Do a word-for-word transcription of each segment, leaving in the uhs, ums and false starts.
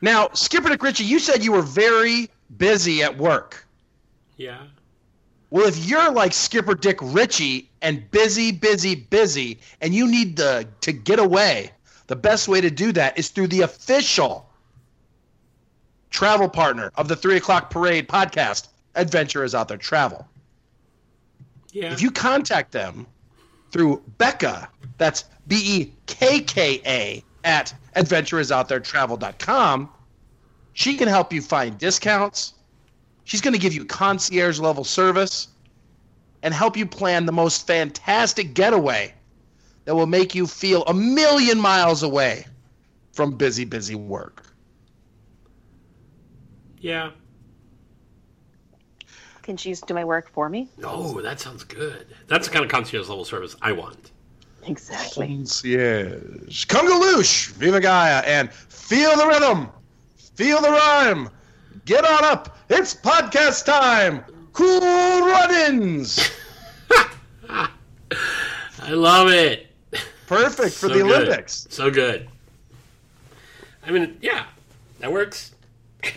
Now, Skipper Dick Richie, you said you were very busy at work. Yeah. Well, if you're like Skipper Dick Richie and busy, busy, busy, and you need to, to get away, the best way to do that is through the official travel partner of the Three O'Clock Parade podcast, Adventure is Out There Travel. Yeah. If you contact them through Becca, that's B E K K A, at adventure is out there travel dot com, she can help you find discounts. She's going to give you concierge-level service and help you plan the most fantastic getaway that will make you feel a million miles away from busy, busy work. Yeah. Can she do my work for me? Oh, that sounds good. That's the kind of concierge level service I want. Exactly. Concierge. Come galoosh, Viva Gaia, and feel the rhythm. Feel the rhyme. Get on up. It's podcast time. Cool Runnings. I love it. Perfect for so the good. Olympics. So good. I mean, yeah, that works. I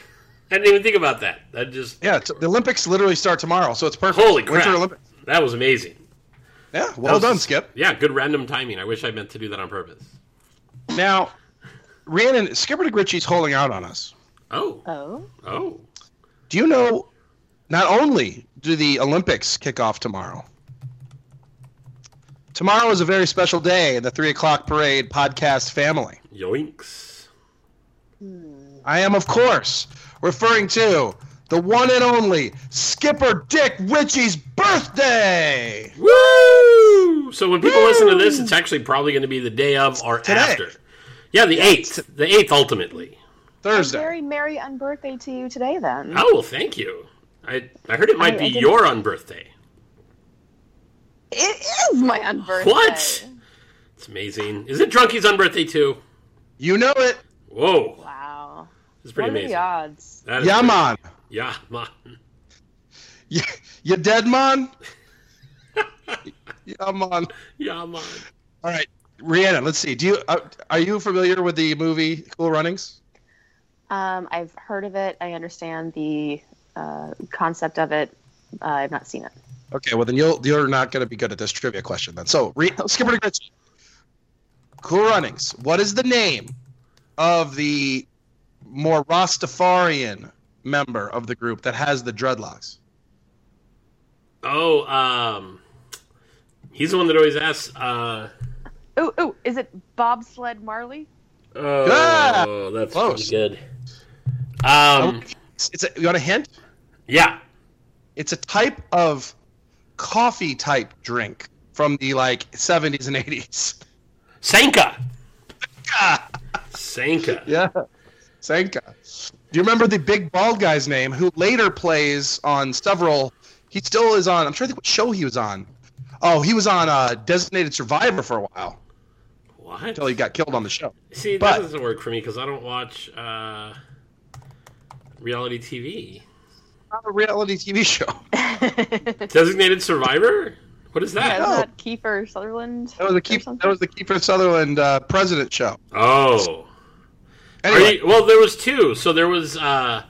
didn't even think about that. That just yeah. The Olympics literally start tomorrow, so it's perfect. Holy crap! Winter Olympics. That was amazing. Yeah, well was, done, Skip. Yeah, good random timing. I wish I meant to do that on purpose. Now, Rhiannon, Skipper Dick Richie's holding out on us. Oh. Oh. Oh. Do you know? Not only do the Olympics kick off tomorrow. Tomorrow is a very special day in the Three O'Clock Parade podcast family. Yoinks! I am, of course, referring to the one and only Skipper Dick Richie's birthday. Woo! So when people Woo! Listen to this, it's actually probably going to be the day of or Today. After. Yeah, the eighth. The eighth, ultimately. Thursday. A very merry unbirthday to you today, then. Oh, well, thank you. I I heard it might I, be I your unbirthday. It is my unbirthday. What? It's amazing. Is it Drunkie's unbirthday, too? You know it. Whoa. Wow. It's pretty what amazing. What are the odds? Yeah, man. Yeah, man. You, you dead, man? Yeah, man. Yeah, man. All right, Rhiannon, let's see. Do you uh, Are you familiar with the movie Cool Runnings? Um, I've heard of it. I understand the uh, concept of it. Uh, I've not seen it. Okay, well, then you'll, you're not going to be good at this trivia question, then. So, Re- okay. Skipper Dick Richie. Cool Runnings. What is the name of the more Rastafarian member of the group that has the dreadlocks? Oh, um, he's the one that always asks. Uh, ooh, ooh, is it Bobsled Marley? Oh, yeah! That's close. Pretty good. Um, it's, it's a, you want a hint? Yeah, it's a type of coffee type drink from the like seventies and eighties. Sanka. Sanka. Yeah. Sanka. Do you remember the big bald guy's name who later plays on several... He still is on... I'm trying to think what show he was on. Oh, he was on uh, Designated Survivor for a while. What? Until he got killed on the show. See, but, that doesn't work for me because I don't watch uh, reality T V. Not a reality T V show. Designated Survivor? What is that? Yeah, no. That Kiefer Sutherland? That was, a Kiefer, that was the Kiefer Sutherland uh, president show. Oh. Anyway. You, well, there was two. So there was uh,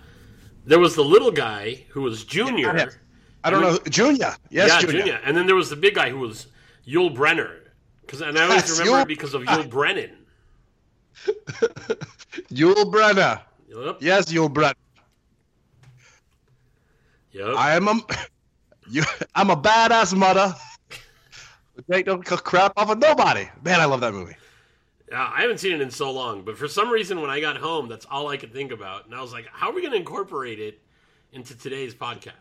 there was the little guy who was Junior. Yeah, I don't know. Junior. Yes, yeah, Junior. Junior. And then there was the big guy who was Yul Brynner. Cause, and I always yes, remember Yul, it because of Yul Brennan. Yul Brynner. Yep. Yes, Yul Brynner. Yep. I am a, you, I'm a badass mother. Take no crap off of nobody. Man, I love that movie. Yeah, I haven't seen it in so long, but for some reason when I got home, that's all I could think about. And I was like, how are we going to incorporate it into today's podcast?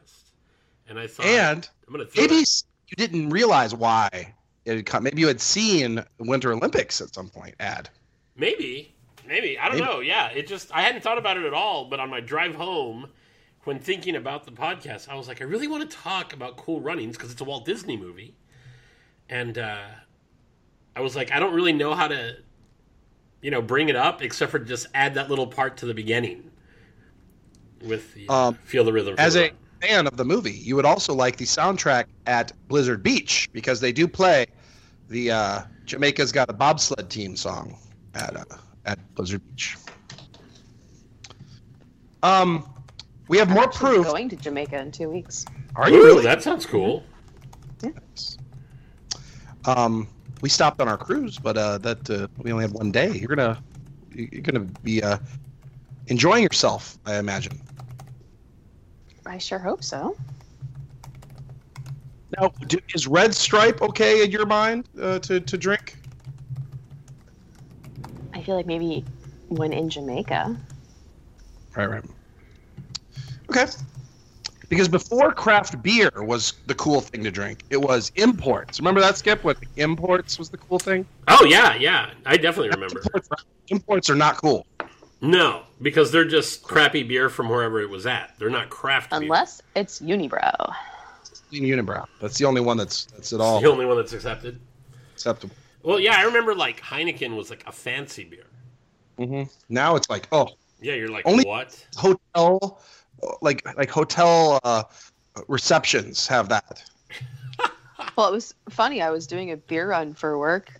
And I thought, and I'm going to maybe it. You didn't realize why it had come. Maybe you had seen Winter Olympics at some point, ad. Maybe. Maybe. I don't maybe. know. Yeah, it just, I hadn't thought about it at all, but on my drive home, when thinking about the podcast, I was like, I really want to talk about Cool Runnings because it's a Walt Disney movie. And uh, I was like, I don't really know how to... You know, bring it up, except for just add that little part to the beginning with the, um, Feel the Rhythm. As a fan of the movie, you would also like the soundtrack at Blizzard Beach, because they do play the uh, Jamaica's Got a Bobsled Team song at uh, at Blizzard Beach. Um, we have I'm more proof. Going to Jamaica in two weeks. Are you Ooh, really? That sounds cool. Yeah. Um, we stopped on our cruise, but uh, that uh, we only had one day. You're gonna, you're gonna be uh, enjoying yourself, I imagine. I sure hope so. Now, do, is Red Stripe okay in your mind uh, to to drink? I feel like maybe one in Jamaica. Right, right. Okay. Because before craft beer was the cool thing to drink, it was imports. Remember that, Skip? What imports was the cool thing? Oh yeah, yeah. I definitely remember. Imports, imports are not cool. No, because they're just crappy beer from wherever it was at. They're not craft beer. Unless it's Unibrow. Unibrow. That's the only one that's that's at all. It's the only one that's accepted. Acceptable. Well, yeah, I remember like Heineken was like a fancy beer. Mm-hmm. Now it's like, oh, yeah, you're like only what hotel. Like like hotel uh, receptions have that. Well, it was funny. I was doing a beer run for work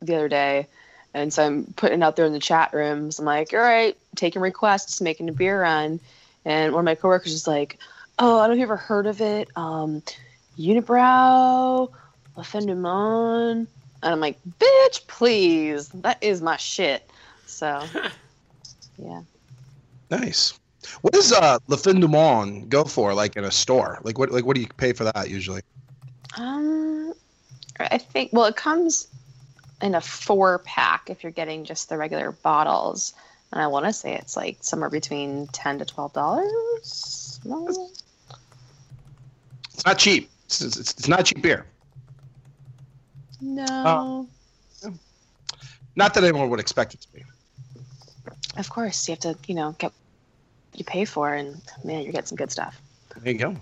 the other day, and so I'm putting out there in the chat rooms. I'm like, all right, taking requests, making a beer run. And one of my coworkers is like, oh, I don't know if you've ever heard of it. Um, Unibrow, La Fin du Monde. And I'm like, bitch, please. That is my shit. So, yeah. Nice. What does uh, Le Fin du Monde go for, like in a store? Like what? Like what do you pay for that usually? Um, I think well, it comes in a four pack if you're getting just the regular bottles, and I want to say it's like somewhere between ten to twelve dollars. It's not cheap. It's, it's it's not cheap beer. No. Uh, not that anyone would expect it to be. Of course, you have to, you know, get. You pay for, and man, you get some good stuff. There you go.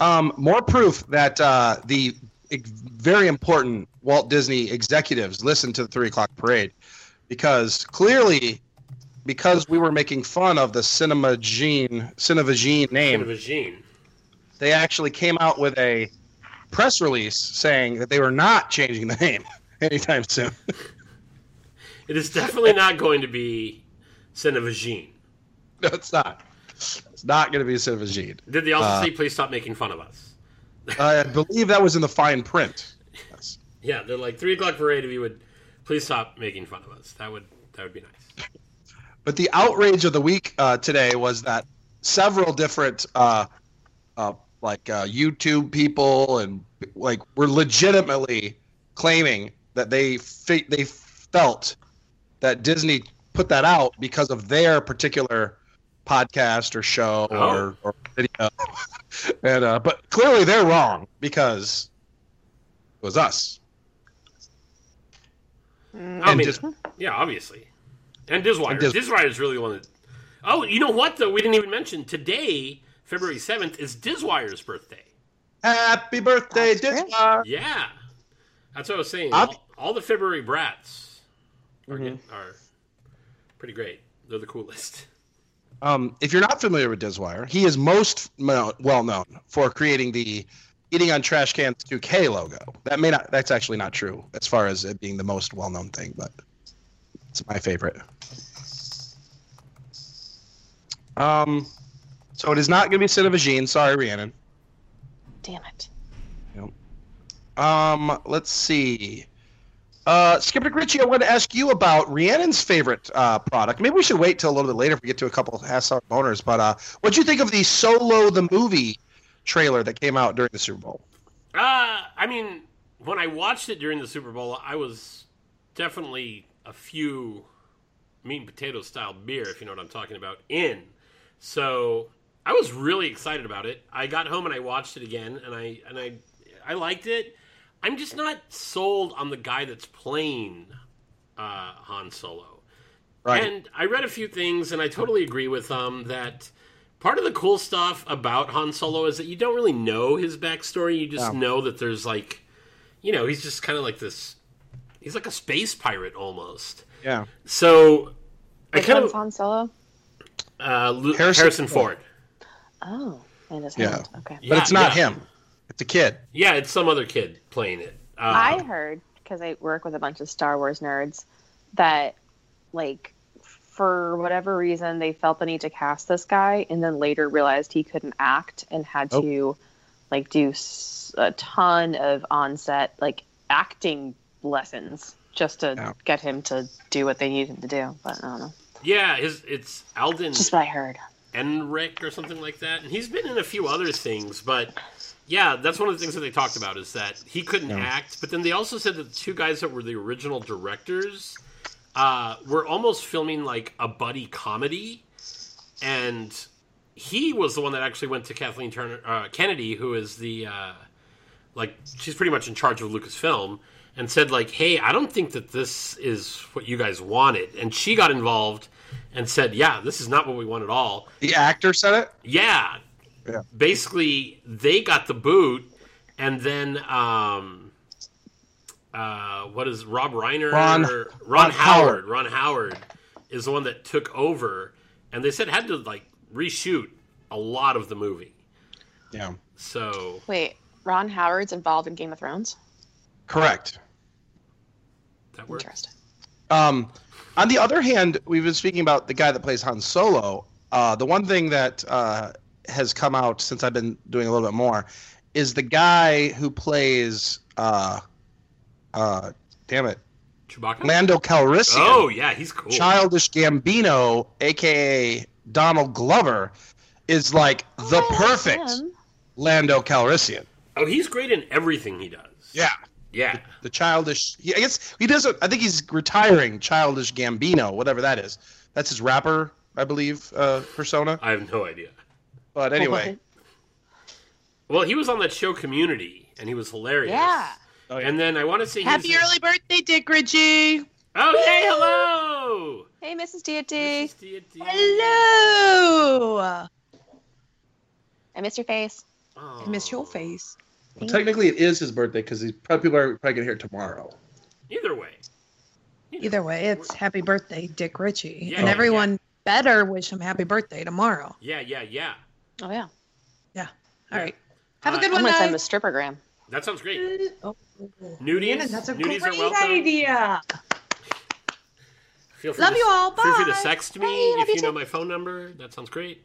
Um, more proof that uh, the very important Walt Disney executives listened to the three o'clock parade, because clearly, because we were making fun of the Cinebagine, Cinebagine name, Cinebagine. They actually came out with a press release saying that they were not changing the name anytime soon. It is definitely not going to be Cinebagine. No, it's not. It's not going to be a Cinebagine. Did they also uh, say, please stop making fun of us? I believe that was in the fine print. Yes. Yeah, they're like, three o'clock parade, if you would please stop making fun of us. That would that would be nice. But the outrage of the week uh, today was that several different uh, uh, like uh, YouTube people and like were legitimately claiming that they fe- they felt that Disney put that out because of their particular podcast or show oh. or, or video, and uh, but clearly they're wrong because it was us. Mm. I mean, Dis- yeah, obviously, and Dizwire. Dis- Dizwire is really the one that. Oh, you know what? Though we didn't even mention today, February seventh is Dizwire's birthday. Happy birthday, Dizwire! Yeah, that's what I was saying. All, all the February brats are. Mm-hmm. Getting, are pretty great. They're the coolest. Um, if you're not familiar with Dizwire, he is most mo- well known for creating the "Eating on Trash Cans two K" logo. That may not. That's actually not true as far as it being the most well known thing, but it's my favorite. Um, so it is not going to be Cinebagine. Sorry, Rhiannon. Damn it. Yep. Um, let's see. Uh, Skipper Dick Richie, I want to ask you about Rhiannon's favorite uh, product. Maybe we should wait till a little bit later if we get to a couple of half-hour boners. But uh, what do you think of the Solo the Movie trailer that came out during the Super Bowl? Uh, I mean, when I watched it during the Super Bowl, I was definitely a few meat and potato style beer, if you know what I'm talking about, in. So I was really excited about it. I got home and I watched it again, and I and I I liked it. I'm just not sold on the guy that's playing uh, Han Solo. Right. And I read a few things, and I totally agree with them, that part of the cool stuff about Han Solo is that you don't really know his backstory. You just yeah. know that there's, like, you know, he's just kind of like this, he's like a space pirate almost. Yeah. So, I kind of... Han Solo? Uh, Lu- Harrison, Harrison Ford. Ford. Oh, and his hand. Yeah. Okay. But yeah, it's not yeah. him. It's a kid. Yeah, it's some other kid playing it. Um, I heard, because I work with a bunch of Star Wars nerds, that like for whatever reason, they felt the need to cast this guy, and then later realized he couldn't act and had oh. to, like, do a ton of on-set, like, acting lessons just to yeah. get him to do what they needed him to do. But I don't know. Yeah, his, it's Alden. Just what I heard. Enric or something like that. And he's been in a few other things, but yeah, that's one of the things that they talked about is that he couldn't yeah. act. But then they also said that the two guys that were the original directors uh, were almost filming like a buddy comedy. And he was the one that actually went to Kathleen Turner uh, Kennedy, who is the, uh, like, she's pretty much in charge of Lucasfilm, and said, like, hey, I don't think that this is what you guys wanted. And she got involved and said, yeah, this is not what we want at all. The actor said it? Yeah. Yeah. Basically, they got the boot, and then, um, uh, what is Rob Reiner? Ron, or, Ron, Ron Howard. Howard. Ron Howard is the one that took over, and they said had to, like, reshoot a lot of the movie. Yeah. So. Wait, Ron Howard's involved in Game of Thrones? Correct. That works. Interesting. Um, on the other hand, we've been speaking about the guy that plays Han Solo. Uh, the one thing that uh, has come out since I've been doing a little bit more is the guy who plays, uh, uh, damn it, Chewbacca? Lando Calrissian. Oh, yeah, he's cool. Childish Gambino, a k a. Donald Glover, is like oh, the perfect him. Lando Calrissian. Oh, he's great in everything he does. Yeah. Yeah, the, the Childish. I guess he doesn't. I think he's retiring Childish Gambino, whatever that is. That's his rapper, I believe, uh, persona. I have no idea. But anyway, well, he was on that show Community, and he was hilarious. Yeah. Oh, yeah. And then I want to say happy early a... birthday, Dick Richie. Oh, woo! Hey, hello. Hey, Missus Deity. Missus Deity. Hello. I miss your face. Oh. I miss your face. Well, technically, it is his birthday because he's probably, people are probably going to hear it tomorrow. Either way. Either, Either way, it's happy birthday, Dick Richie. Yeah, and yeah, everyone yeah. better wish him happy birthday tomorrow. Yeah, yeah, yeah. Oh, yeah. Yeah. All right. Have uh, a good I'm one, I'm going to send the strippergram. That sounds great. Uh, oh. Nudies. Yeah, that's a Nudies great idea. Feel free love to, you all. Bye. Feel free to sext me hey, if you, you know my phone number. That sounds great.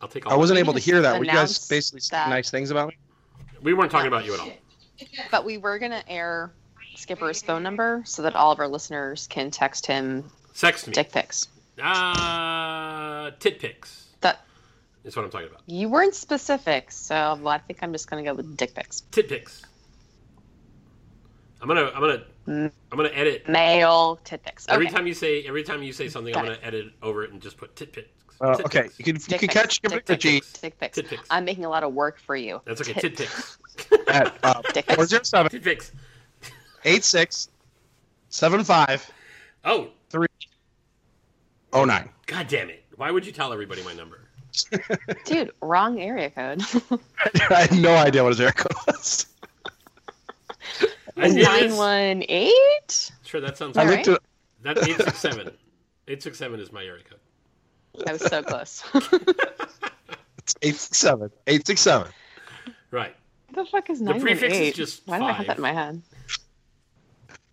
I'll take all I wasn't able to hear that. Were you guys basically saying nice things about me? We weren't talking about you at all. But we were going to air Skipper's phone number so that all of our listeners can text him Sext me. Dick pics. Uh, tit pics. That is what I'm talking about. You weren't specific, so I think I'm just going to go with dick pics. Tit pics. I'm going to I'm going to I'm going to edit male tit pics. Okay. Every time you say every time you say something I'm going to edit over it and just put tit pics. Uh, okay, you can, you can catch your dick. I'm making a lot of work for you. That's okay. Tit pics. At uh, four zero seven tit pics. eight six seven five oh three oh nine. God damn it. Why would you tell everybody my number? Dude, wrong area code. I had no idea what his area code was. nine one eight? Sure, that sounds I right. It. That's eight six seven. eight six seven is my area code. I was so close. It's eight six seven. eight six seven. Right. What the fuck is nine one eight? The prefix is just why five. Why do I have that in my head?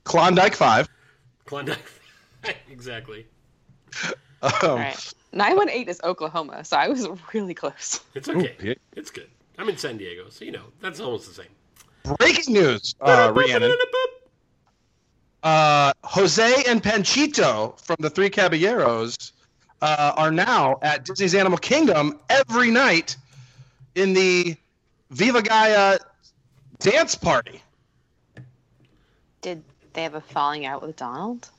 Klondike five. Klondike five. Exactly. Um, All right. nine one eight is Oklahoma, so I was really close. It's okay. Ooh, yeah. It's good. I'm in San Diego, so you know, that's almost the same. Breaking news, uh, Rhiannon. Uh, Jose and Panchito from the Three Caballeros Uh, are now at Disney's Animal Kingdom every night in the Viva Gaia dance party. Did they have a falling out with Donald?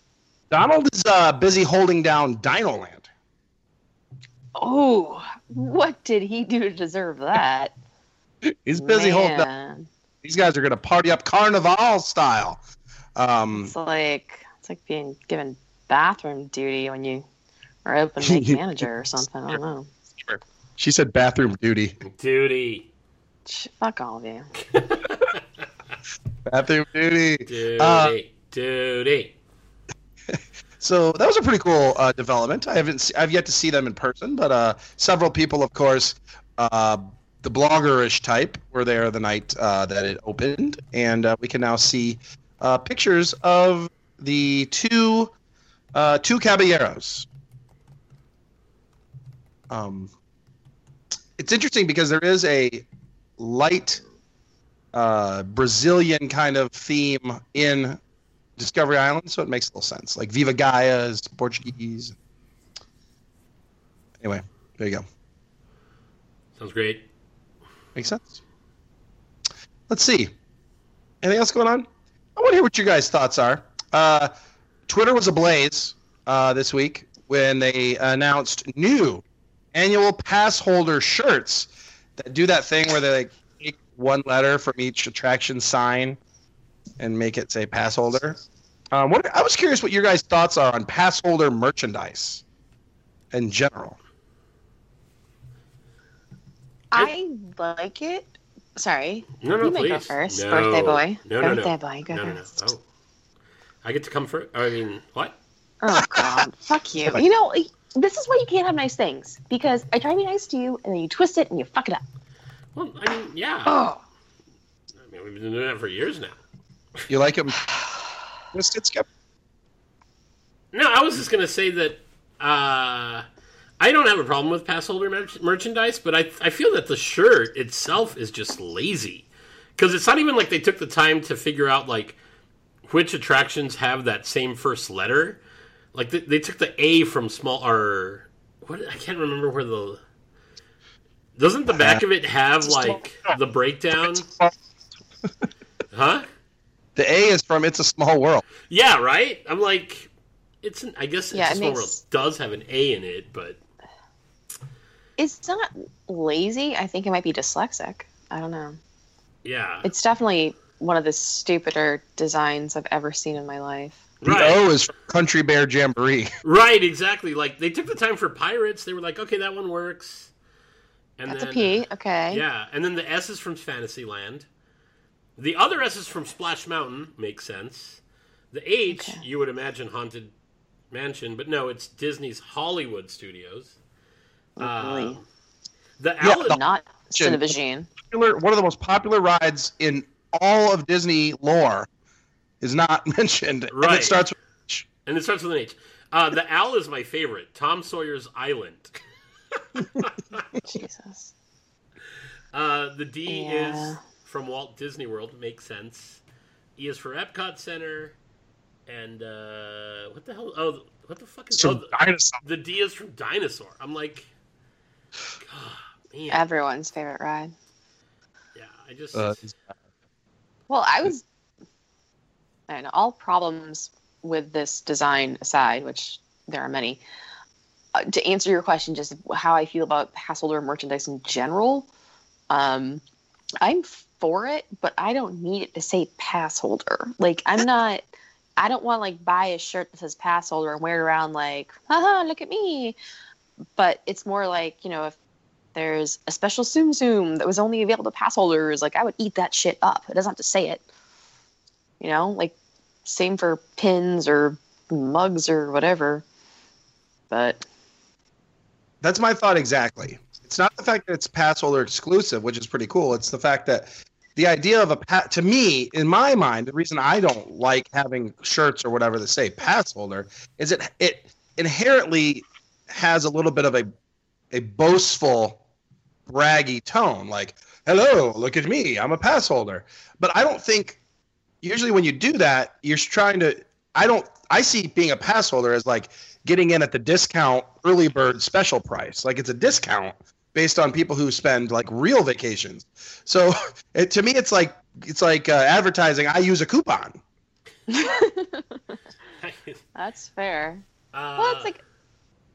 Donald is uh, busy holding down Dinoland. Oh, what did he do to deserve that? He's busy Man. holding down. These guys are going to party up Carnival style. Um, it's like it's like being given bathroom duty when you... Or open mic manager or something. I don't know. She said bathroom duty. Duty. Fuck all of you. Bathroom duty. Duty. Uh, duty. So that was a pretty cool uh, development. I haven't. I've yet to see them in person, but uh, several people, of course, uh, the bloggerish type, were there the night uh, that it opened, and uh, we can now see uh, pictures of the two Uh, two Caballeros. Um, it's interesting because there is a light uh, Brazilian kind of theme in Discovery Island, so it makes a little sense. Like Viva Gaia is Portuguese. Anyway, there you go. Sounds great. Makes sense. Let's see. Anything else going on? I want to hear what your guys' thoughts are. Uh, Twitter was ablaze uh, this week when they announced new annual pass holder shirts that do that thing where they like, take one letter from each attraction sign and make it say pass holder. Um, what, I was curious what your guys' thoughts are on pass holder merchandise in general. I like it. Sorry. No, no, you might please. Go first. No. Birthday boy. No, no, Birthday no. boy. Go no, no, first. No, no. Oh. I get to come first. I mean, what? Oh, God. Fuck you. You know, this is why you can't have nice things. Because I try to be nice to you, and then you twist it, and you fuck it up. Well, I mean, yeah. Oh. I mean, we've been doing that for years now. You like him? Twisted, Skip? No, I was just going to say that... Uh, I don't have a problem with pass holder mer- merchandise, but I I feel that the shirt itself is just lazy. Because it's not even like they took the time to figure out, like, which attractions have that same first letter. Like, they, they took the A from small, or, what, I can't remember where the, doesn't the back of it have, like, the breakdown? Huh? The A is from It's a Small World. Yeah, right? I'm like, it's an, I guess yeah, It's a Small World does have an A in it, but... It's not lazy. I think it might be dyslexic. I don't know. Yeah. It's definitely one of the stupider designs I've ever seen in my life. The right. O is Country Bear Jamboree. Right, exactly. Like, they took the time for Pirates. They were like, okay, that one works. And That's then, a P, okay. Yeah, and then the S is from Fantasyland. The other S is from Splash Mountain. Makes sense. The H, okay. You would imagine Haunted Mansion, but no, it's Disney's Hollywood Studios. Uh, the yeah, Ellen, not Cinebagine. One of the most popular rides in all of Disney lore is not mentioned. Right. And it starts with an H. And it starts with an H. Uh, the Owl is my favorite. Tom Sawyer's Island. Jesus. Uh, the D yeah. is from Walt Disney World. Makes sense. E is for Epcot Center. And uh, what the hell? Oh, what the fuck is oh, the, Dinosaur? The D is from Dinosaur. I'm like... God, man. Everyone's favorite ride. Yeah, I just. Uh, well, I was. I don't know. All problems with this design aside, which there are many, uh, to answer your question, just how I feel about pass holder merchandise in general, um, I'm for it, but I don't need it to say pass holder. Like, I'm not. I don't want to like buy a shirt that says pass holder and wear it around like, haha, look at me. But it's more like, you know, if there's a special Tsum Tsum that was only available to pass holders, like, I would eat that shit up. It doesn't have to say it. You know? Like, same for pins or mugs or whatever. But... That's my thought exactly. It's not the fact that it's pass holder exclusive, which is pretty cool. It's the fact that the idea of a... Pa- to me, in my mind, the reason I don't like having shirts or whatever that say pass holder is it it inherently... has a little bit of a a boastful, braggy tone, like, hello, look at me, I'm a pass holder. But I don't think, usually when you do that, you're trying to, I don't, I see being a pass holder as like getting in at the discount early bird special price. Like, it's a discount based on people who spend like real vacations. So it, to me, it's like, it's like uh, advertising, I use a coupon. That's fair. Uh, well, it's like,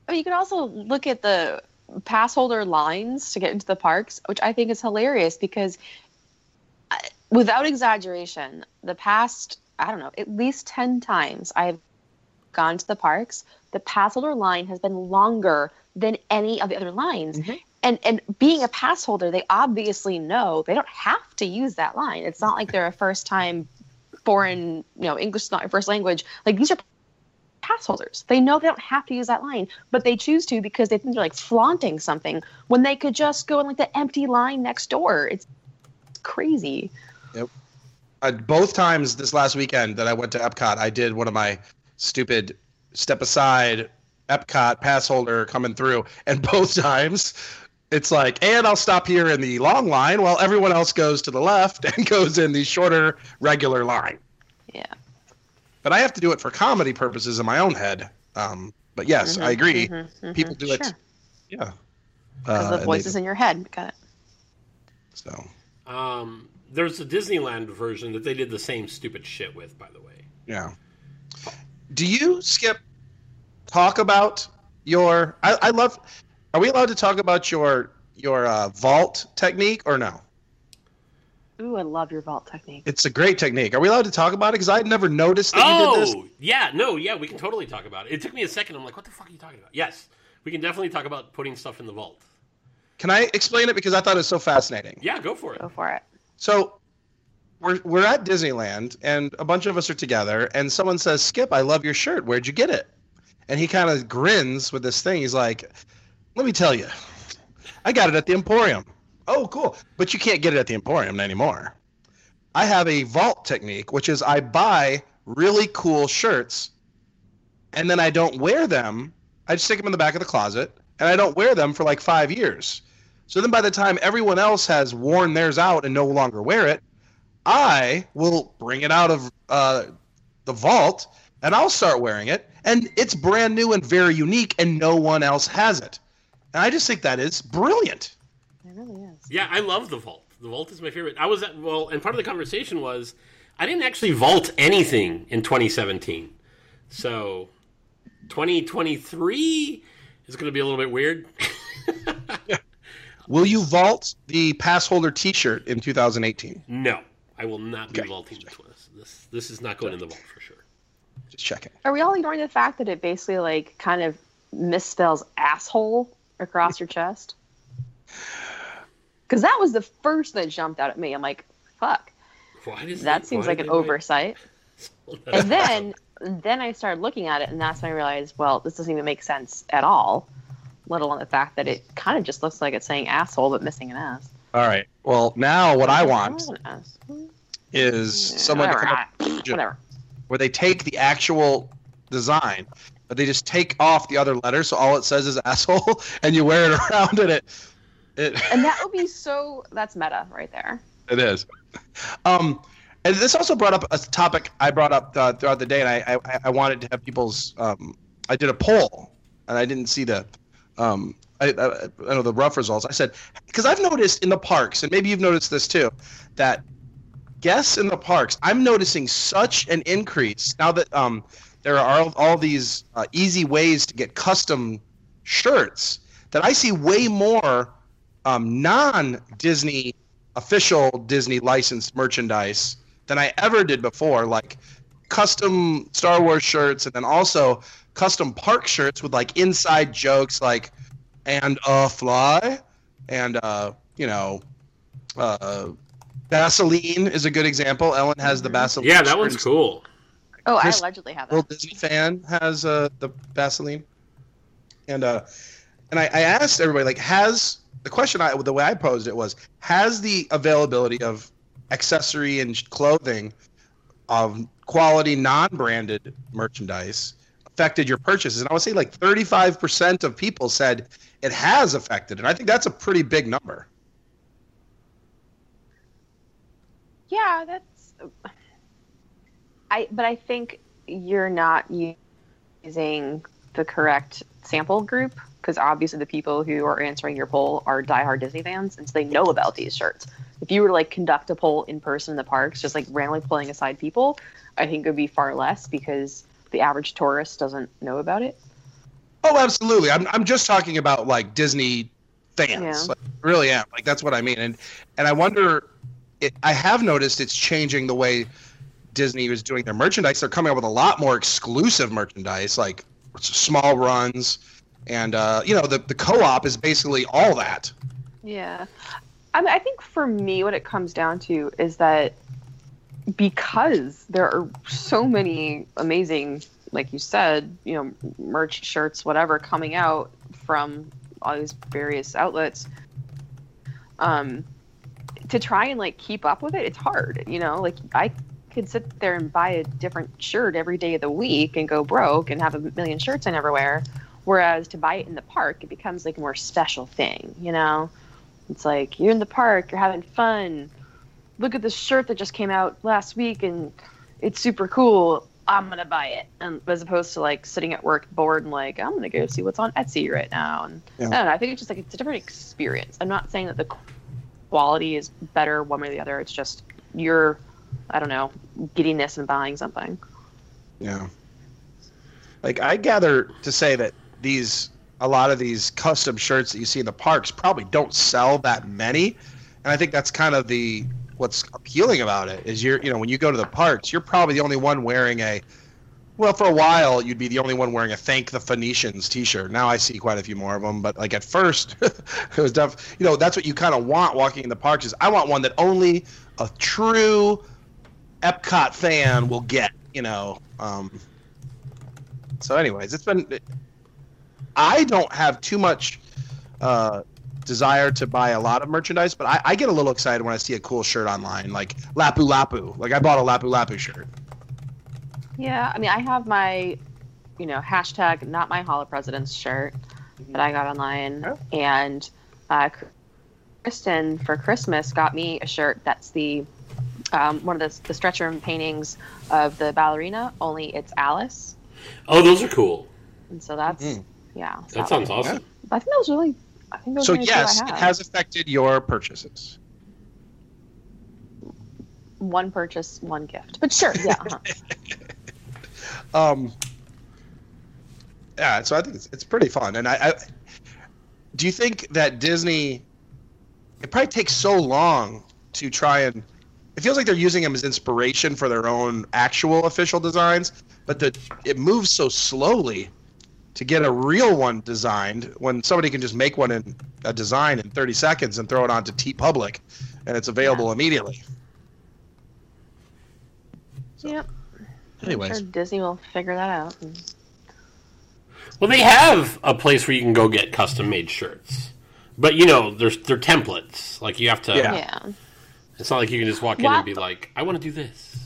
I mean, you can also look at the pass holder lines to get into the parks, which I think is hilarious because, uh, without exaggeration, the past, I don't know, at least ten times I've gone to the parks, the pass holder line has been longer than any of the other lines. Mm-hmm. And and being a pass holder, they obviously know they don't have to use that line. It's not like they're a first-time foreign, you know, English is not your first language. Like, these are pass holders. They know they don't have to use that line, but they choose to because they think they're like flaunting something when they could just go in like the empty line next door. It's crazy. Yep. Uh, both times this last weekend that I went to Epcot, I did one of my stupid step aside, Epcot pass holder coming through, and both times it's like, and I'll stop here in the long line while everyone else goes to the left and goes in the shorter regular line. Yeah. But I have to do it for comedy purposes in my own head. Um, but yes, mm-hmm, I agree. Mm-hmm, mm-hmm. People do sure. it. Yeah. Because uh, the voices in your head. Got it. So. Um, there's a Disneyland version that they did the same stupid shit with, by the way. Yeah. Do you, Skip, talk about your... I, I love... Are we allowed to talk about your your uh, vault technique or no? Ooh, I love your vault technique. It's a great technique. Are we allowed to talk about it? Because I had never noticed that oh, you did this. Oh, yeah. No, yeah, we can totally talk about it. It took me a second. I'm like, what the fuck are you talking about? Yes, we can definitely talk about putting stuff in the vault. Can I explain it? Because I thought it was so fascinating. Yeah, go for it. Go for it. So we're we're at Disneyland, and a bunch of us are together, and someone says, Skip, I love your shirt. Where'd you get it? And he kind of grins with this thing. He's like, let me tell you, I got it at the Emporium. Oh, cool. But you can't get it at the Emporium anymore. I have a vault technique, which is I buy really cool shirts, and then I don't wear them. I just stick them in the back of the closet, and I don't wear them for like five years. So then by the time everyone else has worn theirs out and no longer wear it, I will bring it out of uh, the vault, and I'll start wearing it, and it's brand new and very unique, and no one else has it. And I just think that is brilliant. It really is. Yeah, I love the vault. The vault is my favorite. I was at, well, and part of the conversation was I didn't actually vault anything in twenty seventeen. So twenty twenty-three is going to be a little bit weird. Yeah. Will you vault the pass holder T-shirt in two thousand eighteen? No, I will not be okay. vaulting this one. This this is not going in the vault for sure. Just checking. Are we all ignoring the fact that it basically like kind of misspells asshole across your chest? Because that was the first that jumped out at me. I'm like, fuck. Why does that, that seems like an oversight. And then, then I started looking at it, and that's when I realized, well, this doesn't even make sense at all, let alone the fact that it kind of just looks like it's saying asshole but missing an S. All right. Well, now what I, I want is yeah, someone whatever. to come up whatever. where they take the actual design, but they just take off the other letter, so all it says is asshole, and you wear it around, and it... It, and that would be so... That's meta right there. It is. Um, and this also brought up a topic I brought up uh, throughout the day, and I, I, I wanted to have people's... Um, I did a poll, and I didn't see the... Um, I, I, I know the rough results. I said... Because I've noticed in the parks, and maybe you've noticed this too, that guests in the parks, I'm noticing such an increase. Now that um, there are all, all these uh, easy ways to get custom shirts, that I see way more... Um, non-Disney official Disney licensed merchandise than I ever did before, like custom Star Wars shirts, and then also custom park shirts with like inside jokes, like and uh, fly, and uh, you know, uh, Vaseline is a good example. Ellen has the Vaseline. Yeah, that one's cool. Oh, Chris, I allegedly have that. World Disney fan has uh, the Vaseline, and uh, and I, I asked everybody like, has The question, I, the way I posed it was, has the availability of accessory and clothing of quality non-branded merchandise affected your purchases? And I would say like thirty-five percent of people said it has affected. And I think that's a pretty big number. Yeah, that's... I But I think you're not using the correct sample group, because obviously the people who are answering your poll are diehard Disney fans, and so they know about these shirts. If you were to like conduct a poll in person in the parks, just like randomly pulling aside people, I think it would be far less because the average tourist doesn't know about it. Oh, absolutely. I'm I'm just talking about like Disney fans. Yeah. Like, I really am. Like that's what I mean. And and I wonder. It, I have noticed it's changing the way Disney is doing their merchandise. They're coming up with a lot more exclusive merchandise, like small runs. And, uh, you know, the, the co-op is basically all that. Yeah. I mean, I think for me, what it comes down to is that because there are so many amazing, like you said, you know, merch, shirts, whatever, coming out from all these various outlets, um, to try and, like, keep up with it, it's hard, you know? Like, I could sit there and buy a different shirt every day of the week and go broke and have a million shirts I never wear. Whereas to buy it in the park, it becomes like a more special thing, you know? It's like, you're in the park, you're having fun. Look at this shirt that just came out last week and it's super cool. I'm going to buy it. And as opposed to like sitting at work bored and like, I'm going to go see what's on Etsy right now. And yeah. I don't know. I think it's just like, it's a different experience. I'm not saying that the quality is better one way or the other. It's just you're, I don't know, giddiness and buying something. Yeah. Like I gather to say that these, a lot of these custom shirts that you see in the parks probably don't sell that many. And I think that's kind of the, what's appealing about it is you're, you know, when you go to the parks, you're probably the only one wearing a, well, for a while you'd be the only one wearing a Thank the Phoenicians t-shirt. Now I see quite a few more of them, but like at first it was tough. You know, that's what you kind of want walking in the parks is I want one that only a true Epcot fan will get, you know? Um, so anyways, it's been, I don't have too much, uh, desire to buy a lot of merchandise, but I, I get a little excited when I see a cool shirt online, like Lapu Lapu. Like I bought a Lapu Lapu shirt. Yeah, I mean, I have my, you know, hashtag Not My Hall of Presidents shirt that I got online, oh. and uh, Kristen for Christmas got me a shirt that's the um, one of the the stretch room paintings of the ballerina. Only it's Alice. Oh, those are cool. And so that's mm. yeah. That, that sounds was, awesome. I think that was really. I think so yes, it has affected your purchases. One purchase, one gift. But sure, yeah. Uh-huh. um, yeah, so I think it's, it's pretty fun. And I, I do you think that Disney, it probably takes so long to try and, it feels like they're using them as inspiration for their own actual official designs, but the, it moves so slowly to get a real one designed when somebody can just make one in a design in thirty seconds and throw it onto TeePublic and it's available yeah. immediately. So, yep. Anyways. I'm sure Disney will figure that out. And... Well, they have a place where you can go get custom made shirts. But, you know, there's they're templates. Like, you have to. Yeah. yeah. It's not like you can just walk in well, and be like, I want to do this.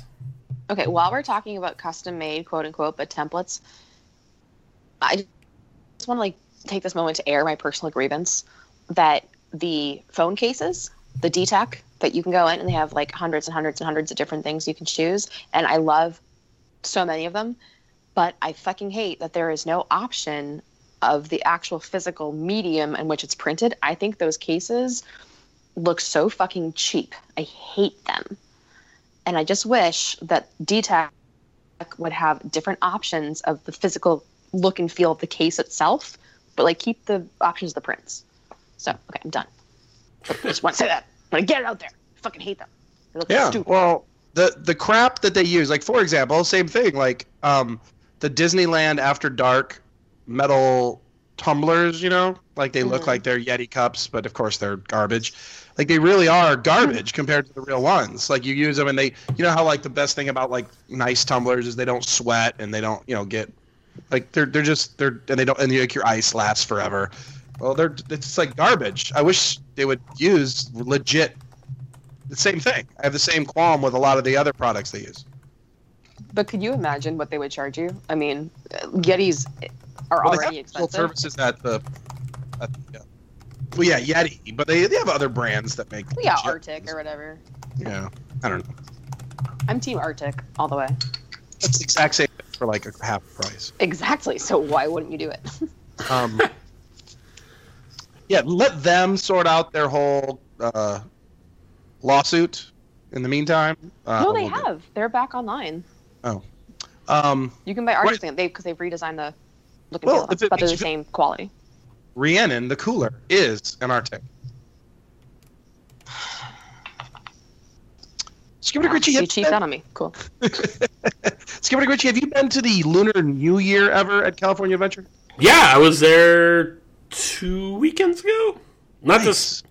Okay, while we're talking about custom made, quote unquote, but templates. I just want to like take this moment to air my personal grievance that the phone cases, the D Tech that you can go in and they have like hundreds and hundreds and hundreds of different things you can choose. And I love so many of them, but I fucking hate that there is no option of the actual physical medium in which it's printed. I think those cases look so fucking cheap. I hate them. And I just wish that D Tech would have different options of the physical look and feel of the case itself, but like keep the options of the prints. So okay, I'm done. I just want to say that. I'm gonna get it out there. I fucking hate them. They look yeah. Stupid. Well, the the crap that they use, like for example, same thing. Like um, the Disneyland After Dark metal tumblers. You know, like they mm-hmm. look like they're Yeti cups, but of course they're garbage. Like they really are garbage compared to the real ones. Like you use them and they, you know how like the best thing about like nice tumblers is they don't sweat and they don't, you know, get. Like they're they're just they're and they don't and like your ice lasts forever. Well, they're it's like garbage. I wish they would use legit the same thing. I have the same qualm with a lot of the other products they use. But could you imagine what they would charge you? I mean, Yetis are well, already they have expensive. Services at the, at the yeah. Well, yeah, Yeti, but they they have other brands that make. Well, yeah, Arctic things. Or whatever. Yeah, I don't know. I'm team Arctic all the way. That's the exact same. For like a half price. Exactly. So why wouldn't you do it? um, yeah, let them sort out their whole uh, lawsuit in the meantime. Uh, no, they we'll have. Get... They're back online. Oh. Um, you can buy Arctic because they, they've redesigned the look and well, feel, it, but they're the same quality. Rhiannon, the cooler, is an Arctic. Skipper Dick Richie, you cheated on me. Cool. Skipper Dick Richie, have you been to the Lunar New Year ever at California Adventure? Yeah, I was there two weekends ago. Not nice. this,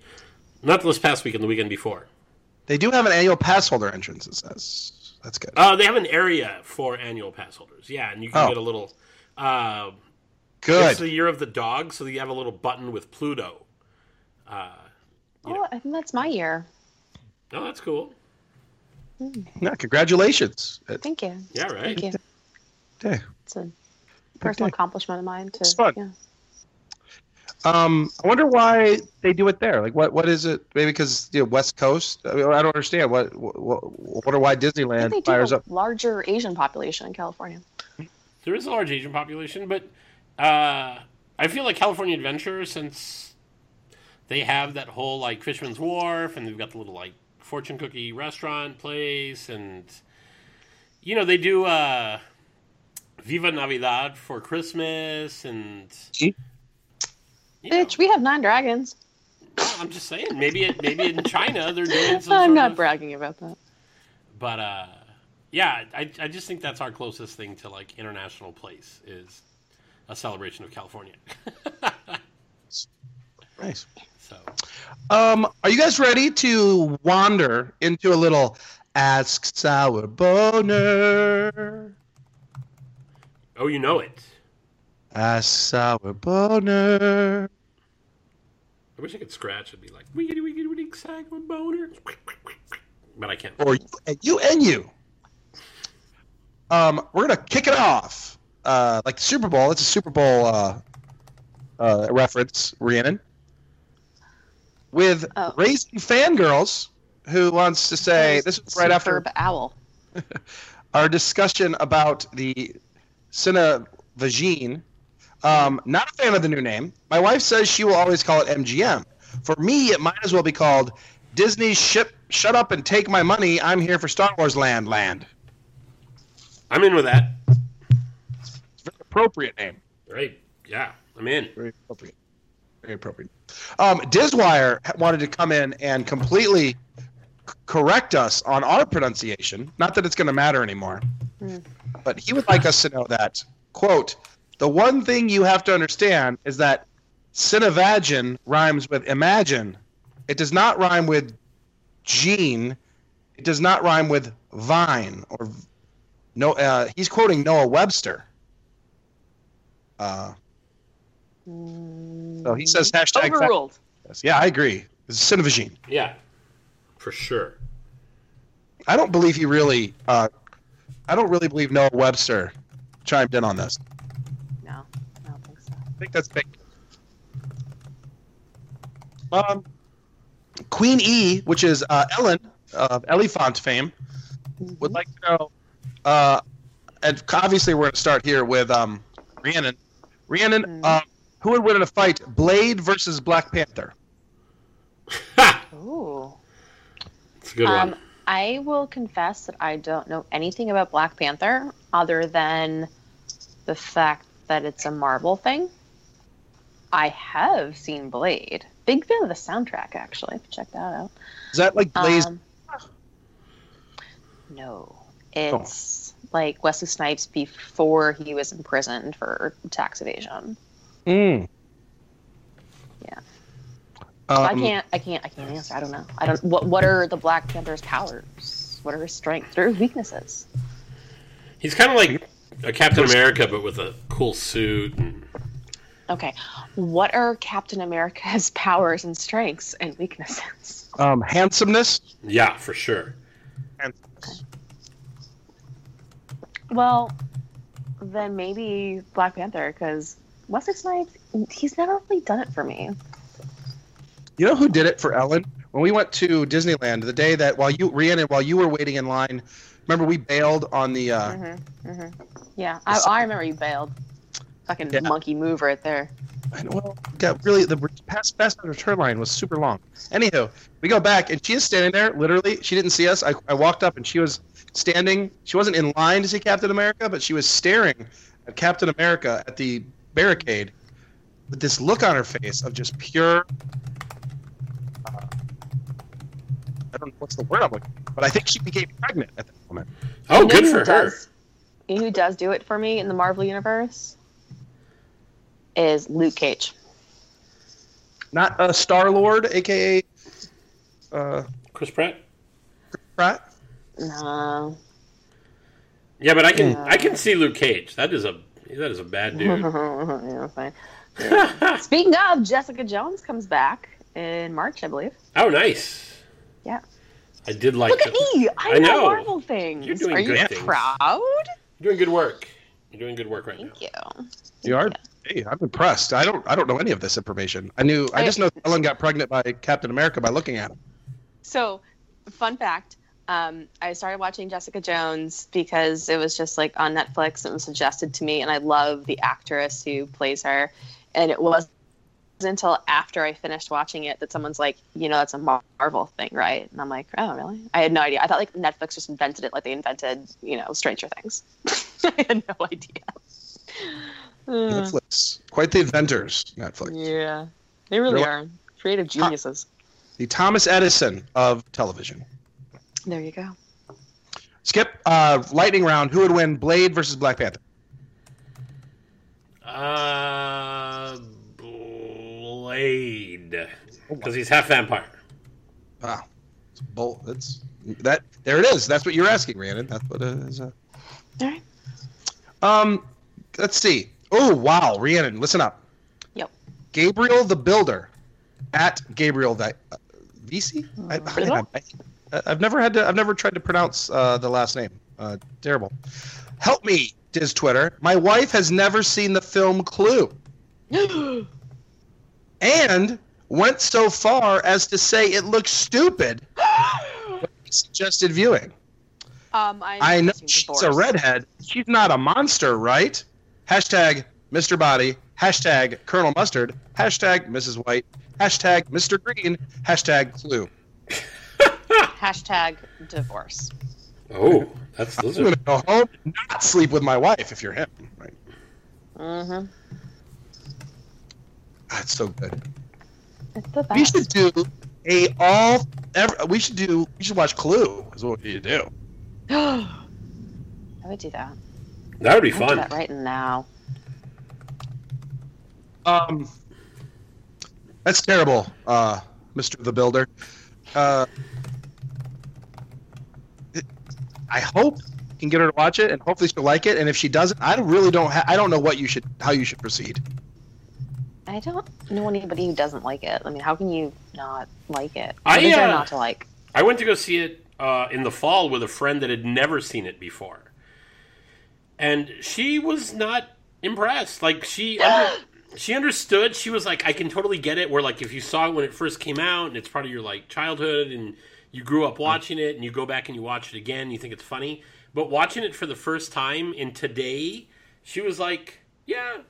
not this past weekend. The weekend before. They do have an annual pass holder entrance. It says that's good. Uh, they have an area for annual pass holders. Yeah, and you can oh. get a little. Uh, good. It's the year of the dog, so you have a little button with Pluto. Uh, oh, know. I think that's my year. Oh, that's cool. Mm. No, congratulations. Thank you. Yeah, right. Thank you. Yeah. It's a personal accomplishment of mine too. It's fun. Yeah. Um, I wonder why they do it there. Like, what, what is it? Maybe because you know, West Coast. I mean, I don't understand what, what, what or why Disneyland they do fires up. Larger Asian population in California. There is a large Asian population, but uh, I feel like California Adventure, since they have that whole like Fisherman's Wharf, and they've got the little like fortune cookie restaurant place, and you know they do uh, Viva Navidad for Christmas, and. Mm-hmm. You Bitch, know. We have nine dragons. Well, I'm just saying, maybe it, maybe in China they're doing some. I'm not of... bragging about that. But uh, yeah, I I just think that's our closest thing to like international place is a celebration of California. Nice. So, um, are you guys ready to wander into a little Ask Sour Boner? Oh, you know it. Ask Sour Boner. I wish I could scratch and be like, wiggity, wiggity, wiggity, sour boner. But I can't. Or you and you. And you. Um, we're going to kick it off. Uh, like the Super Bowl. It's a Super Bowl uh, uh, reference, Rhiannon. With oh. Raising Fangirls, who wants to say, There's this is right after owl. Our discussion about the Cinebagine. Um, not a fan of the new name. My wife says she will always call it M G M. For me, it might as well be called Disney's Ship, Shut Up and Take My Money, I'm Here for Star Wars Land Land. I'm in with that. It's a very appropriate name. Right. Yeah, I'm in. Very appropriate. Very appropriate. Um, Dizwire wanted to come in and completely c- correct us on our pronunciation. Not that it's going to matter anymore. Mm. But he would like us to know that, quote, the one thing you have to understand is that Cinebagine rhymes with imagine. It does not rhyme with gene. It does not rhyme with vine. Or no, uh, he's quoting Noah Webster. Uh, so he says hashtag... Overruled. Fact- yeah, I agree. It's Cinebagine. Yeah, for sure. I don't believe he really... Uh, I don't really believe Noah Webster chimed in on this. I think that's big. Um, Queen E, which is uh, Ellen of uh, Elephant fame, mm-hmm. would like to know. Uh, and obviously, we're going to start here with um, Rhiannon. Rhiannon, mm-hmm. uh, who would win in a fight, Blade versus Black Panther? Ooh, that's a good um, one. I will confess that I don't know anything about Black Panther other than the fact that it's a Marvel thing. I have seen Blade. Big fan of the soundtrack, actually. Check that out. Is that like Blaze? Um, no. It's oh. like Wesley Snipes before he was imprisoned for tax evasion. Mm. Yeah. Um, I can't. I can't. I can't answer. I don't know. I don't. What What are the Black Panther's powers? What are his strengths? What are his weaknesses? He's kind of like a Captain America, but with a cool suit. And... Okay, what are Captain America's powers and strengths and weaknesses? Um, handsomeness? Yeah, for sure. Okay. Well, then maybe Black Panther, because Wesley Snipes, he's never really done it for me. You know who did it for Ellen? When we went to Disneyland, the day that, while you, Rhiannon, while you were waiting in line, remember we bailed on the... Uh, mm-hmm, mm-hmm. Yeah, I, I remember you bailed. Fucking yeah. Monkey move right there. And well, got really the past fast return line was super long. Anywho, we go back and she is standing there. Literally, she didn't see us. I, I walked up and she was standing. She wasn't in line to see Captain America, but she was staring at Captain America at the barricade with this look on her face of just pure. Uh, I don't know what's the word I'm looking for, but I think she became pregnant at that moment. Oh, good for her. You know who does do it for me in the Marvel universe? Is Luke Cage. Not a Star-Lord, a k a. Uh, Chris Pratt? Chris Pratt? No. Yeah, but I can no. I can see Luke Cage. That is a that is a bad dude. Yeah, fine. Yeah. Speaking of, Jessica Jones comes back in March, I believe. Oh, nice. Yeah. I did like Look the, at me! I, I know Marvel things. You're doing Are good you things. proud? You're doing good work. You're doing good work right Thank now. Thank you. You are? Hey, I'm impressed. I don't I don't know any of this information. I knew I just know Ellen got pregnant by Captain America by looking at him. So, fun fact, um, I started watching Jessica Jones because it was just like on Netflix and it was suggested to me, and I love the actress who plays her. And it wasn't until after I finished watching it that someone's like, you know, that's a Marvel thing, right? And I'm like, oh, really? I had no idea. I thought like Netflix just invented it like they invented, you know, Stranger Things. I had no idea. Netflix. Quite the inventors, Netflix. Yeah. They really They're are. Like, creative geniuses. The Thomas Edison of television. There you go. Skip, uh, lightning round. Who would win, Blade versus Black Panther? Uh, Blade. Because he's half vampire. Wow. It's bold. That's, that, there it is. That's what you're asking, Rhiannon. That's what it is. Uh... All right. Um, let's see. Oh, wow. Rhiannon, listen up. Yep. Gabriel the Builder. At Gabriel that uh, V C? I, I, I, I've never had to. I've never tried to pronounce uh, the last name. Uh, terrible. Help me, Diz Twitter. My wife has never seen the film Clue, and went so far as to say it looks stupid. Suggested viewing. Um, I, I know she's divorce. a redhead. She's not a monster, right? Hashtag Mister Body. Hashtag Colonel Mustard. Hashtag Missus White. Hashtag Mister Green. Hashtag Clue. Hashtag divorce. Oh, that's those I'm are... gonna go home and not sleep with my wife if you're him. Right. Mm-hmm. That's so good. It's the best. We should do a all. Every, we should do. We should watch Clue. Is what you do. I would do that. That would be I'd fun. Do that right now. Um. That's terrible, uh, Mister the Builder. Uh, it, I hope you can get her to watch it, and hopefully she'll like it. And if she doesn't, I really don't. Ha- I don't know what you should, how you should proceed. I don't know anybody who doesn't like it. I mean, how can you not like it? What I, is there uh, not to like? I went to go see it uh, in the fall with a friend that had never seen it before, and she was not impressed. Like she. Under- She understood. She was like, I can totally get it. Where, like, if you saw it when it first came out and it's part of your, like, childhood and you grew up watching it and you go back and you watch it again and you think it's funny. But watching it for the first time in today, she was like, yeah,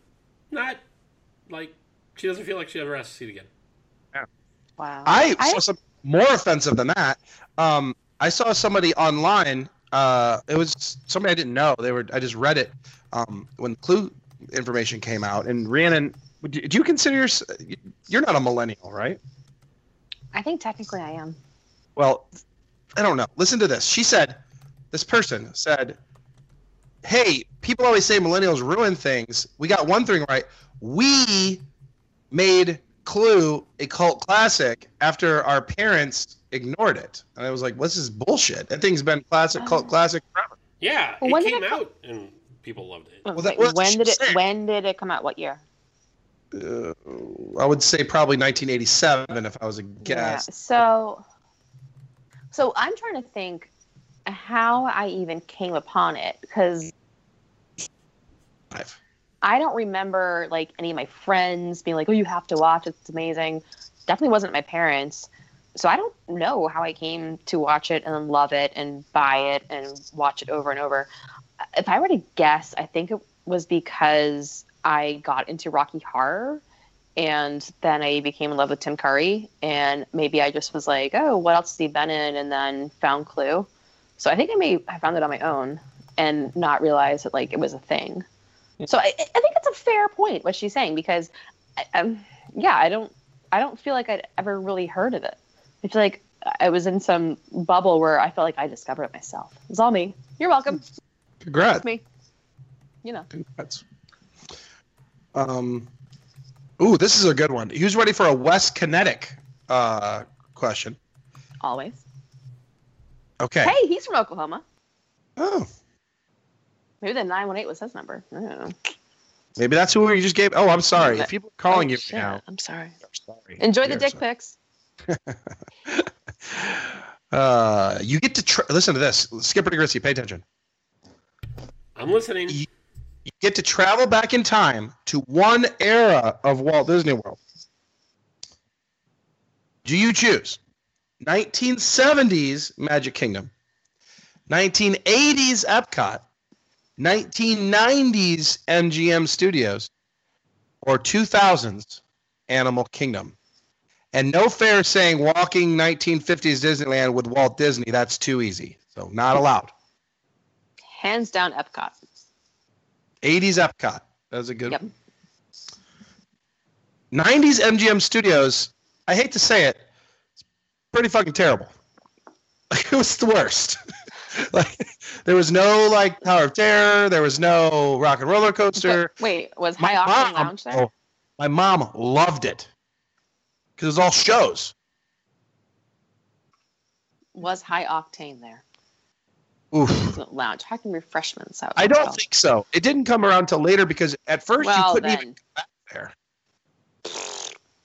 not, like, she doesn't feel like she ever has to see it again. Yeah. Wow. I, I saw something more offensive than that. Um, I saw somebody online. Uh, it was somebody I didn't know. They were. I just read it um, when Clue information came out, and Rhiannon, do you consider yourself, you're not a millennial, right? I think technically I am. Well, I don't know. Listen to this. She said, this person said, hey, people always say millennials ruin things. We got one thing right. We made Clue a cult classic after our parents ignored it. And I was like, what's this bullshit? That thing's been classic, cult uh, classic forever. Yeah, well, it came it out and people loved it. Well, that, well, when did it? Saying. When did it come out? What year? Uh, I would say probably nineteen eighty-seven, if I was a guess. Yeah. So, so I'm trying to think how I even came upon it, because I don't remember like any of my friends being like, "Oh, you have to watch. It's amazing." Definitely wasn't my parents. So I don't know how I came to watch it and love it and buy it and watch it over and over. If I were to guess, I think it was because I got into Rocky Horror, and then I became in love with Tim Curry, and maybe I just was like, oh, what else has he been in, and then found Clue. So I think I may have found it on my own and not realized that, like, it was a thing. So I, I think it's a fair point, what she's saying, because, I, um, yeah, I don't I don't feel like I'd ever really heard of it. I feel like I was in some bubble where I felt like I discovered it myself. It was all me. You're welcome. Congrats. Me. You know. Congrats. Um, ooh, this is a good one. Who's ready for a West Kinetic uh, question? Always. Okay. Hey, he's from Oklahoma. Oh. Maybe the nine one eight was his number. I don't know. Maybe that's who you just gave. Oh, I'm sorry. If people are calling oh, you shit. now. I'm sorry. I'm sorry. Enjoy You're the dick sorry. pics. Uh, you get to tr- listen to this. Skipper Dick Richie, pay attention. I'm listening. You, you get to travel back in time to one era of Walt Disney World. Do you choose nineteen seventies Magic Kingdom, nineteen eighties Epcot, nineteen nineties M G M Studios, or two thousands Animal Kingdom? And no fair saying walking nineteen fifties Disneyland with Walt Disney. That's too easy. So not allowed. Hands down, Epcot. eighties Epcot. That's a good yep. one. nineties M G M Studios. I hate to say it. It's pretty fucking terrible. Like, it was the worst. Like, there was no, like, Tower of Terror. There was no Rock and Roller Coaster. But wait, was High Octane Lounge there? Oh, my mom loved it. Because it was all shows. Was High Octane there? Oof. Lounge. How can refreshments out? I don't well. think so. It didn't come around till later because at first well, you couldn't then. even come back there.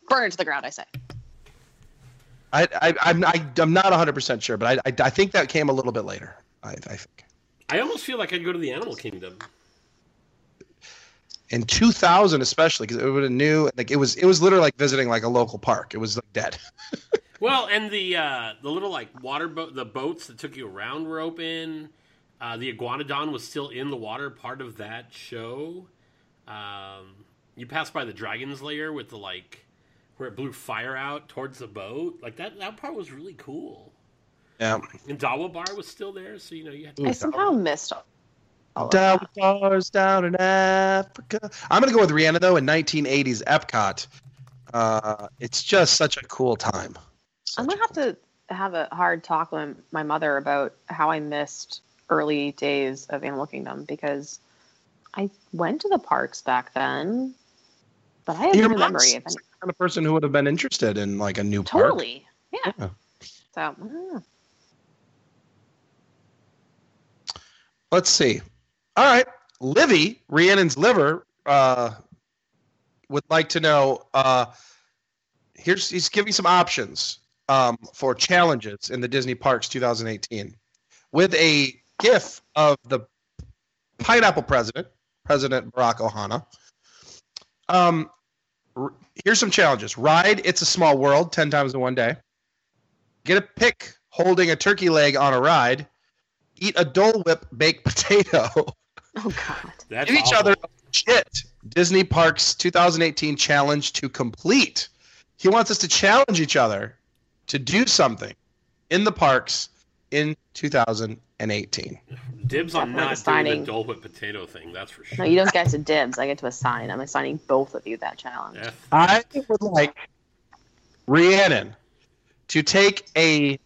Burn it to the ground, I say. I, I, I'm, I, I'm not one hundred percent sure, but I, I, I think that came a little bit later. I, I think. I almost feel like I'd go to the Animal Kingdom. In two thousand, especially, because it was new, like it was, it was literally like visiting like a local park. It was like dead. Well, and the uh, the little like water boat, the boats that took you around were open. Uh, the Iguanodon was still in the water, part of that show. Um, you passed by the Dragon's Lair with the like where it blew fire out towards the boat. Like that, that part was really cool. Yeah. And Dawa Bar was still there, so you know you had. To I somehow missed all. Down bars down in Africa. I'm gonna go with Rhiannon though in nineteen eighties Epcot. Uh, it's just such a cool time. Such I'm gonna have cool. to have a hard talk with my mother about how I missed early days of Animal Kingdom because I went to the parks back then, but I have Your no memory of any. Kind of person who would have been interested in like a new totally. park. Totally, yeah. yeah. So. Mm. Let's see. All right, Livy, Rhiannon's liver, uh, would like to know. Uh, here's he's giving some options um, for challenges in the Disney Parks twenty eighteen, with a GIF of the pineapple president, President Barack Ohana. Um, r- here's some challenges: ride "It's a Small World" ten times in one day. Get a pick holding a turkey leg on a ride. Eat a Dole Whip baked potato. Oh, God. That's Give each awful. other a legit Disney Parks twenty eighteen challenge to complete. He wants us to challenge each other to do something in the parks in two thousand eighteen. Dibs on not assigning. doing the Dole Whip potato thing, that's for sure. No, you don't get to dibs. I get to assign. I'm assigning both of you that challenge. Yeah. I would like Rhiannon to take a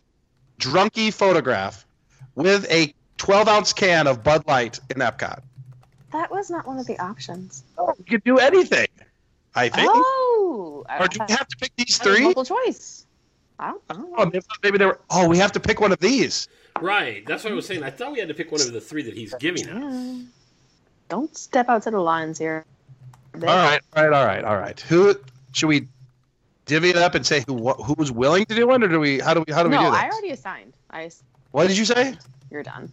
drunkie photograph with a twelve-ounce can of Bud Light in Epcot. That was not one of the options. Oh, you could do anything, I think. Oh. I or do you have to pick these three? Multiple choice. I don't know. Oh, maybe they were, oh, we have to pick one of these. Right. That's what I was saying. I thought we had to pick one of the three that he's giving us. Don't step outside the lines here. They all right, all right, all right, all right. Who should we divvy it up and say who who was willing to do one, or do we? How do we? How do no, we do this? No, I already assigned. I. What did you say? You're done.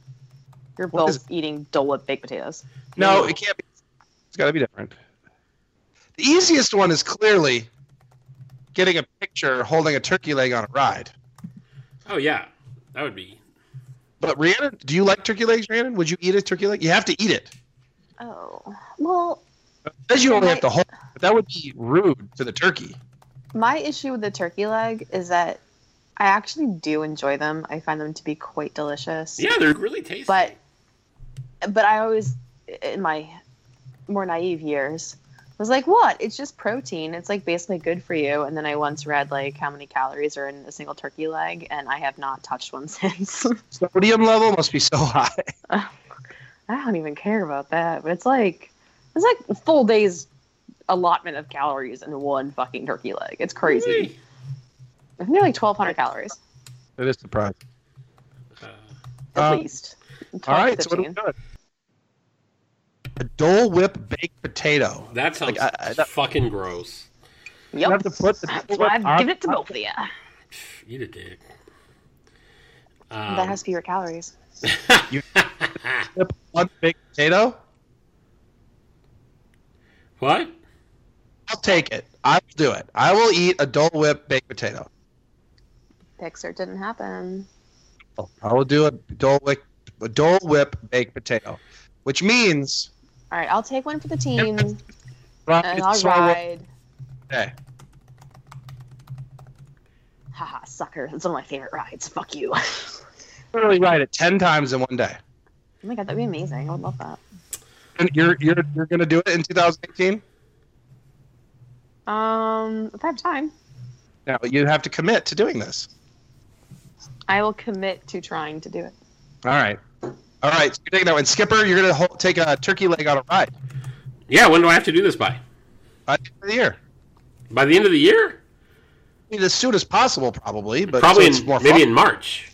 You're what both eating Dole Whip baked potatoes. No, it can't be. It's got to be different. The easiest one is clearly getting a picture holding a turkey leg on a ride. Oh, yeah. That would be. But, Rhiannon, do you like turkey legs, Rhiannon? Would you eat a turkey leg? You have to eat it. Oh, well. Because you only I... have to hold it. But that would be rude to the turkey. My issue with the turkey leg is that I actually do enjoy them. I find them to be quite delicious. Yeah, they're really tasty. But but I always, in my more naive years, was like, what? It's just protein. It's like basically good for you. And then I once read like how many calories are in a single turkey leg, and I have not touched one since. Sodium level must be so high. I don't even care about that. But it's like it's like a full day's allotment of calories in one fucking turkey leg. It's crazy. Really? I think they're like twelve hundred calories. That is surprising. Uh, At um, least. All right, so what are we doing? A Dole Whip baked potato. That sounds like, I, I, that, fucking gross. Yep. You have to put the I've given it to both of you. Eat a dick. Um, that has fewer calories. You have one big potato? What? I'll take it. I'll do it. I will eat a Dole Whip baked potato. Pixar didn't happen. Oh, I will do a Dole Whip, a Dole Whip baked potato, which means... All right, I'll take one for the team, and I'll ride. Okay. Haha, sucker. That's one of my favorite rides. Fuck you. Literally ride it ten times in one day. Oh my god, that'd be amazing. I would love that. And you're you're you're gonna do it in twenty eighteen? Um, if I have time. No, you have to commit to doing this. I will commit to trying to do it. All right, all right. So you're taking that one, Skipper. You're gonna hold, take a turkey leg on a ride. Yeah. When do I have to do this by? By the end of the year. By the end of the year? I mean, as soon as possible, probably. But probably so in, more maybe fun. In March.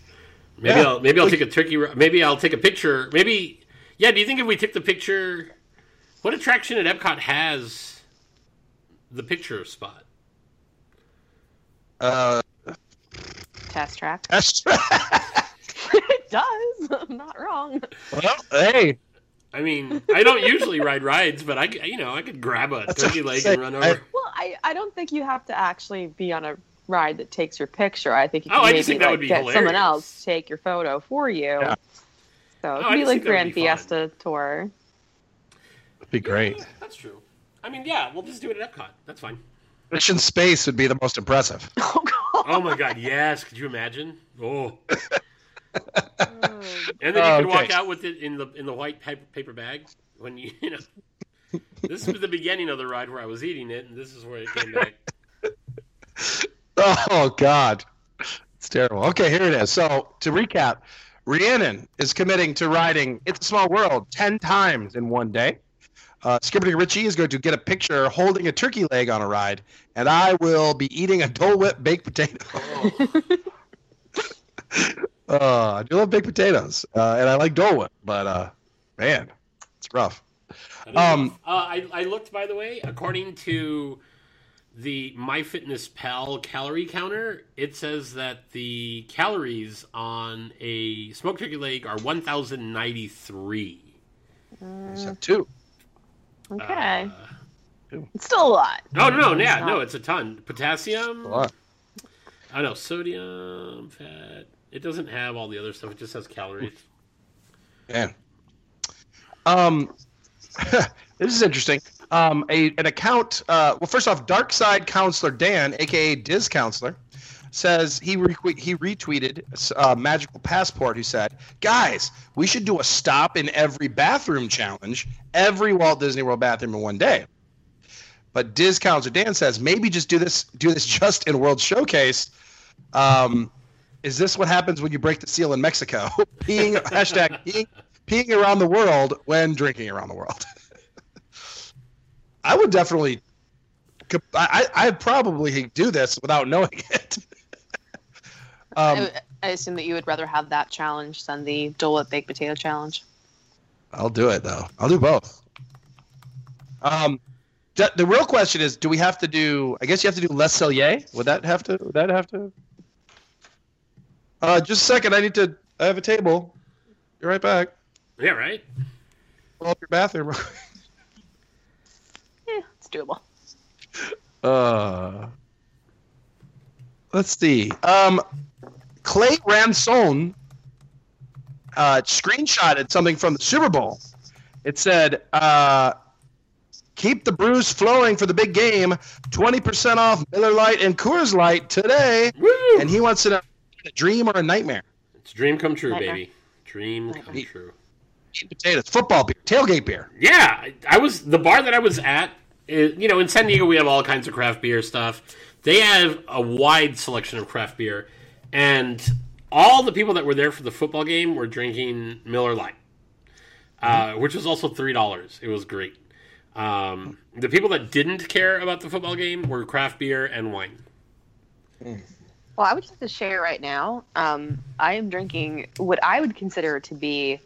Maybe yeah. I'll maybe I'll take a turkey. Maybe I'll take a picture. Maybe yeah. Do you think if we took the picture, what attraction at Epcot has the picture spot? Uh, Test Track. Test Track. It does. I'm not wrong. Well, hey. I mean, I don't usually ride rides, but I, you know, I could grab a That's turkey leg and run over. I, well, I, I don't think you have to actually be on a ride that takes your picture. I think you can oh, maybe think like, get hilarious. Someone else take your photo for you. Yeah. So it no, could be like Grand be Fiesta fun. Tour. That'd be great. Yeah, that's true. I mean, yeah, we'll just do it at Epcot. That's fine. Mission Space would be the most impressive. Oh, God. Oh my God, yes. Could you imagine? Oh. And then you oh, could okay. walk out with it in the in the white paper bag. When you, you know, this was the beginning of the ride where I was eating it, and this is where it came back. Oh God, it's terrible. Okay, here it is. So to recap, Rhiannon is committing to riding "It's a Small World" ten times in one day. Uh, Skipper Dick Richie is going to get a picture holding a turkey leg on a ride, and I will be eating a Dole Whip baked potato. Oh. Uh, I do love baked potatoes, uh, and I like Dole Whip, but uh, man, it's rough. Um, uh, I, I looked, by the way, according to the MyFitnessPal calorie counter, it says that the calories on a smoked turkey leg are one thousand ninety-three. Uh, two. Okay. Uh, two. It's still a lot. No, no, no, yeah, no, it's a ton. Potassium. It's a lot. I know, sodium, fat. It doesn't have all the other stuff. It just has calories. Yeah. Um, this is interesting. Um, a, an account. Uh, well, first off, Dark Side Counselor Dan, aka Diz Counselor, says he re- he retweeted uh, Magical Passport, who said, "Guys, we should do a stop in every bathroom challenge, every Walt Disney World bathroom in one day." But Diz Counselor Dan says, "Maybe just do this. Do this just in World Showcase." Um. Is this what happens when you break the seal in Mexico? Peeing hashtag peeing, peeing around the world when drinking around the world. I would definitely, I I probably do this without knowing it. um, I, I assume that you would rather have that challenge than the Dole Whip baked potato challenge. I'll do it though. I'll do both. Um, the, the real question is, do we have to do? I guess you have to do Les Celliers. Would that have to? Would that have to? Uh, just a second. I need to. I have a table. You're right back. Yeah, right. Pull up your bathroom. Yeah, it's doable. Uh, let's see. Um, Clay Ramson uh, screenshotted something from the Super Bowl. It said, uh, "Keep the brews flowing for the big game. twenty percent off Miller Lite and Coors Light today." Woo! And he wants to know. A dream or a nightmare? It's a dream come true, nightmare. Baby. Dream nightmare. Come true. Potatoes, football beer, tailgate beer. Yeah, I, I was the bar that I was at. Is, you know, in San Diego, we have all kinds of craft beer stuff. They have a wide selection of craft beer, and all the people that were there for the football game were drinking Miller Lite, mm-hmm. uh, which was also three dollars. It was great. Um, the people that didn't care about the football game were craft beer and wine. Mm. Well, I would just like to share right now. Um, I am drinking what I would consider to be,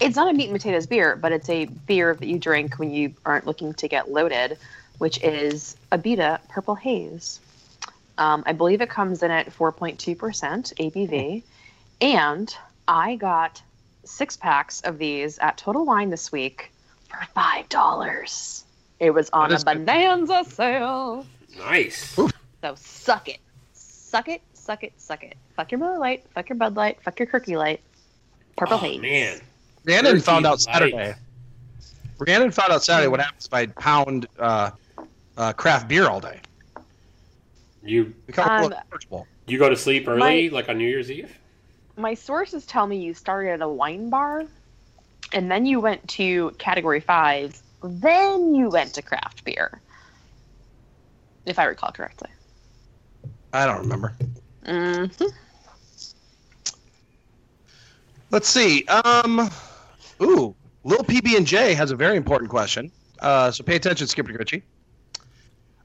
it's not a meat and potatoes beer, but it's a beer that you drink when you aren't looking to get loaded, which is Abita Purple Haze. Um, I believe it comes in at four point two percent A B V, And I got six packs of these at Total Wine this week for five dollars. It was on a bonanza good. sale. Nice. Oof. So suck it. Suck it, suck it, suck it. Fuck your Miller Lite, fuck your Bud Light, fuck your Kirky Light. Purple oh, Haze. Man. Rhiannon found out Saturday. Light. Rhiannon found out Saturday what happens if I pound uh, uh, craft beer all day. You become um, You go to sleep early, my, like on New Year's Eve? My sources tell me you started at a wine bar, and then you went to Category five, then you went to craft beer. If I recall correctly. I don't remember. Mm-hmm. Let's see. Um, ooh, Lil P B and J has a very important question. Uh, so pay attention, Skipper Dick.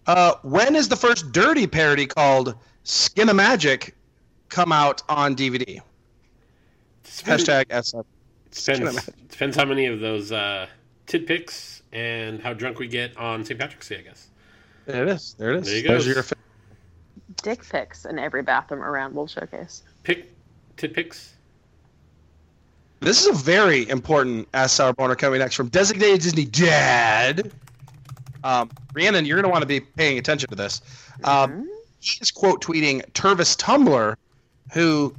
Uh, when is the first Dirty parody called Skinimagic come out on D V D? Depends, Hashtag S F. Depends, depends how many of those uh, tidpicks and how drunk we get on Saint Patrick's Day, I guess. There it is. There it is. There you There's go. Your... Dick pics in every bathroom around World Showcase. Pick tidpicks. This is a very important Ask Sour Boner coming next from Designated Disney Dad. Um, Rhiannon, you're going to want to be paying attention to this. Um, mm-hmm. He is quote tweeting Turvis Tumblr, who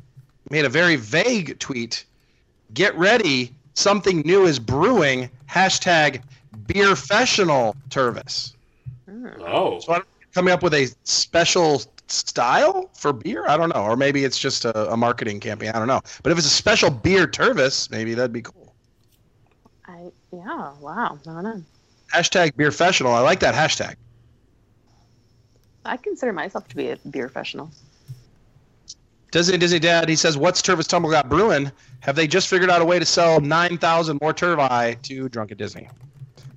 made a very vague tweet. Get ready. Something new is brewing. Hashtag Beerfessional Turvis. Oh. So I'm coming up with a special style for beer? I don't know. Or maybe it's just a, a marketing campaign. I don't know. But if it's a special beer Turvis, maybe that'd be cool. I Yeah. Wow. I don't know. Hashtag Beerfessional. I like that hashtag. I consider myself to be a beerfessional. Disney Disney Dad, he says, what's Turvis Tumble got brewing? Have they just figured out a way to sell nine thousand more Turvi to Drunk at Disney?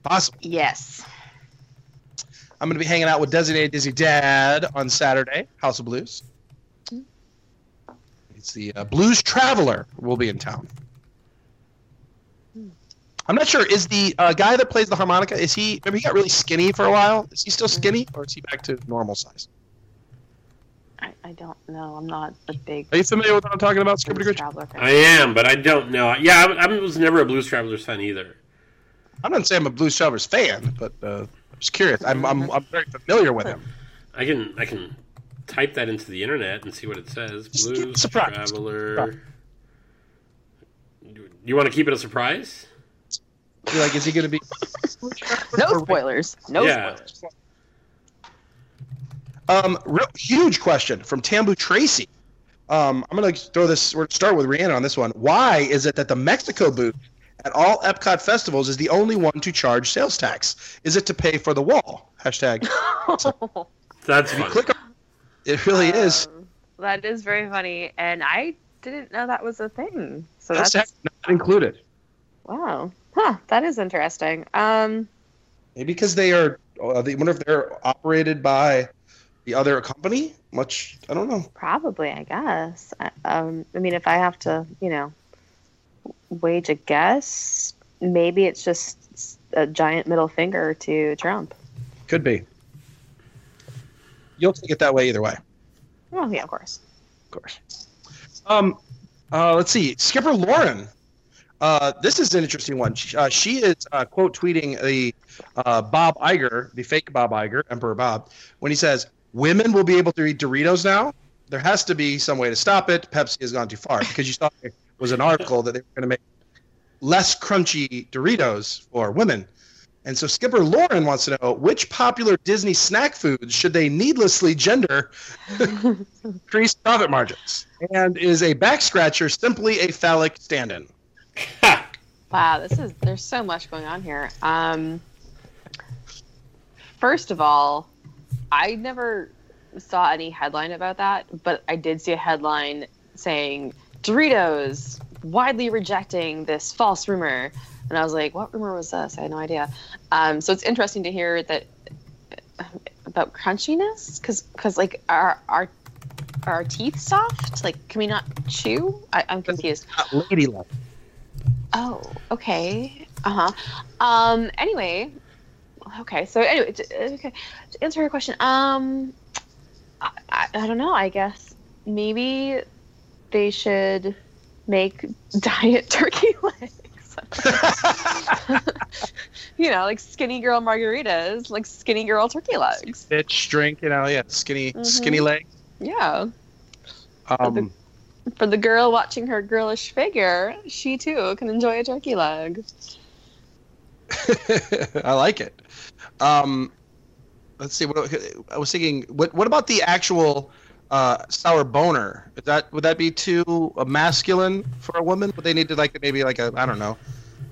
Possible. Yes. I'm going to be hanging out with Designated Disney Dad on Saturday, House of Blues. Mm-hmm. It's the uh, Blues Traveler will be in town. Mm. I'm not sure. Is the uh, guy that plays the harmonica, is he, remember he got really skinny for a while? Is he still skinny or is he back to normal size? I, I don't know. I'm not a big... Are you familiar with what I'm talking about, Skipper Dick Richie? I am, but I don't know. Yeah, I, I was never a Blues Travelers fan either. I'm not saying I'm a Blues Travelers fan, but... Uh, I'm just curious. I'm I'm I'm very familiar with him. I can I can type that into the internet and see what it says. Blues Traveler. You, you want to keep it a surprise? You're like, is he going to be? No spoilers. No yeah. spoilers. Um, real, huge question from Tambu Tracy. Um, I'm going to throw this. We're going to start with Rhiannon on this one. Why is it that the Mexico booth at all Epcot festivals is the only one to charge sales tax? Is it to pay for the wall? Hashtag. That's funny. Click on, it really um, is. That is very funny, and I didn't know that was a thing. So hashtag that's not included. Wow, huh? That is interesting. Um, maybe because they are. Uh, they wonder if they're operated by the other company. Much, I don't know. Probably, I guess. Um, I mean, if I have to, you know. Wage a guess. Maybe it's just a giant middle finger to Trump. Could be. You'll take it that way either way. Well, yeah, of course. Of course. Um, uh, let's see. Skipper Lauren. Uh, this is an interesting one. She, uh, she is uh, quote tweeting the uh, Bob Iger, the fake Bob Iger, Emperor Bob, when he says, "Women will be able to eat Doritos now. There has to be some way to stop it. Pepsi has gone too far." Because you saw. was an article that they were going to make less crunchy Doritos for women. And so Skipper Lauren wants to know, which popular Disney snack foods should they needlessly gender increase profit margins? And is a back scratcher simply a phallic stand-in? Wow, this is there's so much going on here. Um, first of all, I never saw any headline about that, but I did see a headline saying Doritos widely rejecting this false rumor, and I was like, "What rumor was this?" I had no idea. Um, so it's interesting to hear that about crunchiness, because because like are our our teeth soft? Like, can we not chew? I, I'm confused. Not ladylike. Oh, okay. Uh huh. Um. Anyway. Okay. So anyway, to, okay. To answer your question, um, I, I, I don't know. I guess maybe. They should make diet turkey legs. You know, like skinny girl margaritas, like skinny girl turkey legs. Bitch drink, you know, yeah, skinny mm-hmm. skinny legs. Yeah. Um, for, the, for the girl watching her girlish figure, she too can enjoy a turkey leg. I like it. Um, let's see. What I was thinking. What What about the actual uh, sour boner? Is that would that be too masculine for a woman? Would they need to like maybe like a I don't know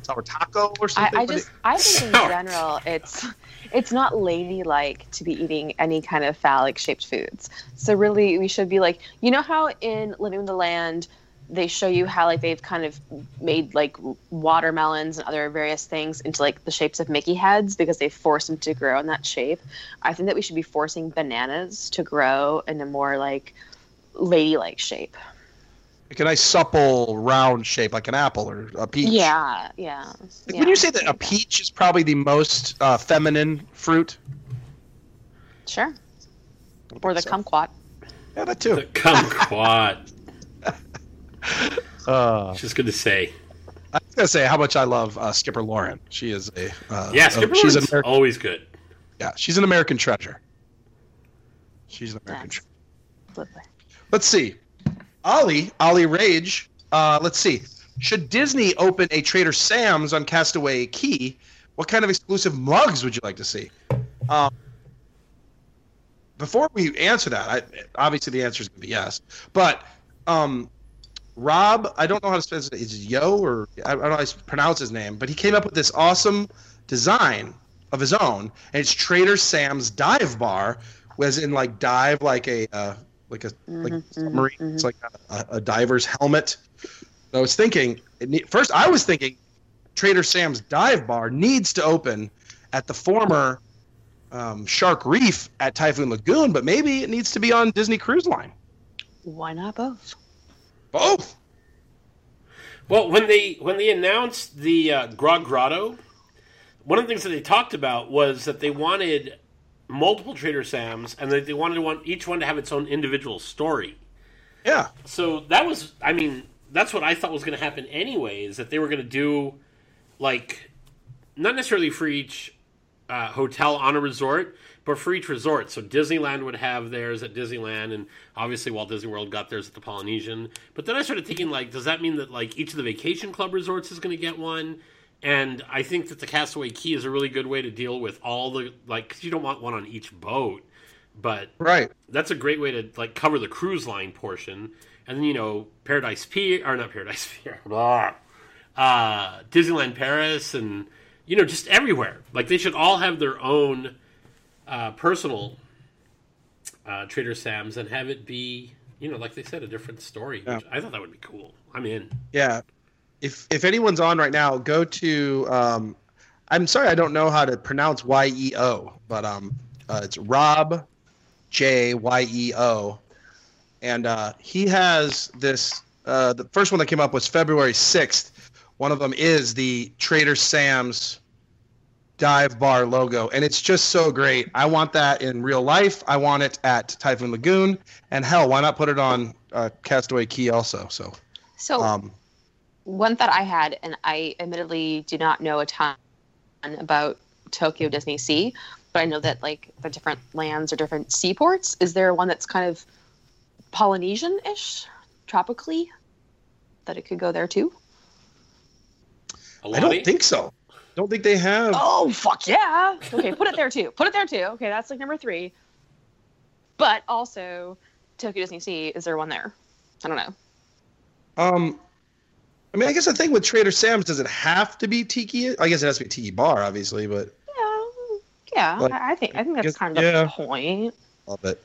sour taco or something? I, I just it... I think in general it's it's not ladylike to be eating any kind of phallic shaped foods. So really we should be like you know how in Living with the Land. They show you how like they've kind of made like watermelons and other various things into like the shapes of Mickey heads because they forced them to grow in that shape. I think that we should be forcing bananas to grow in a more like ladylike shape. Like a nice supple round shape, like an apple or a peach. Yeah, yeah. Like, yeah. Would you say that a peach is probably the most uh, feminine fruit? Sure. Or the so. kumquat. Yeah, that too. The kumquat. Uh, just gonna say, I was gonna say how much I love uh, Skipper Lauren. She is a uh, yeah. Skipper uh, she's an American, always good. Yeah, she's an American treasure. She's an American yes. treasure. Let's see, Ollie, Ollie Rage. Uh, let's see, should Disney open a Trader Sam's on Castaway Key? What kind of exclusive mugs would you like to see? Um, before we answer that, I, obviously the answer is gonna be yes, but. Um, Rob, I don't know how to spell it. Is it Yo or I don't know how to pronounce his name, but he came up with this awesome design of his own, and it's Trader Sam's dive bar, as in like dive like a uh, like a mm-hmm, like mm-hmm, submarine. Mm-hmm. It's like a, a diver's helmet. So I was thinking it ne- first. I was thinking Trader Sam's dive bar needs to open at the former um, Shark Reef at Typhoon Lagoon, but maybe it needs to be on Disney Cruise Line. Why not both? Oh, well, when they when they announced the uh, Grog Grotto, one of the things that they talked about was that they wanted multiple Trader Sam's, and that they wanted to want each one to have its own individual story. Yeah. So that was, I mean, that's what I thought was going to happen anyway, is that they were going to do, like, not necessarily for each uh, hotel on a resort, but for each resort. So Disneyland would have theirs at Disneyland, and obviously Walt Disney World got theirs at the Polynesian. But then I started thinking, like, does that mean that, like, each of the Vacation Club resorts is going to get one? And I think that the Castaway Key is a really good way to deal with all the, like, because you don't want one on each boat. But right. That's a great way to, like, cover the cruise line portion. And then, you know, Paradise Pier, or not Paradise Pier, blah, uh, Disneyland Paris, and, you know, just everywhere. Like, they should all have their own... Uh, personal uh, Trader Sam's and have it be, you know, like they said, a different story. Yeah. Which I thought that would be cool. I'm in. Yeah. If if anyone's on right now, go to. Um, I'm sorry, I don't know how to pronounce Y E O, but um, uh, it's Rob J Y E O, and uh, he has this. Uh, the first one that came up was February sixth. One of them is the Trader Sam's dive bar logo, and it's just so great. I want that in real life. I want it at Typhoon Lagoon, and hell, why not put it on uh, Castaway Key also? So, so um, one that I had, and I admittedly do not know a ton about Tokyo Disney Sea, but I know that like the different lands or different seaports. Is there one that's kind of Polynesian-ish, tropically, that it could go there too? I don't think so. Don't think they have. Oh, fuck yeah. Okay, put it there too. Put it there too. Okay, that's like number three. But also, Tokyo Disney Sea, is there one there? I don't know. Um, I mean, I guess the thing with Trader Sam's, does it have to be Tiki? I guess it has to be Tiki Bar, obviously, but. Yeah, yeah. Like, I think I think that's kind of yeah. the point. Love it.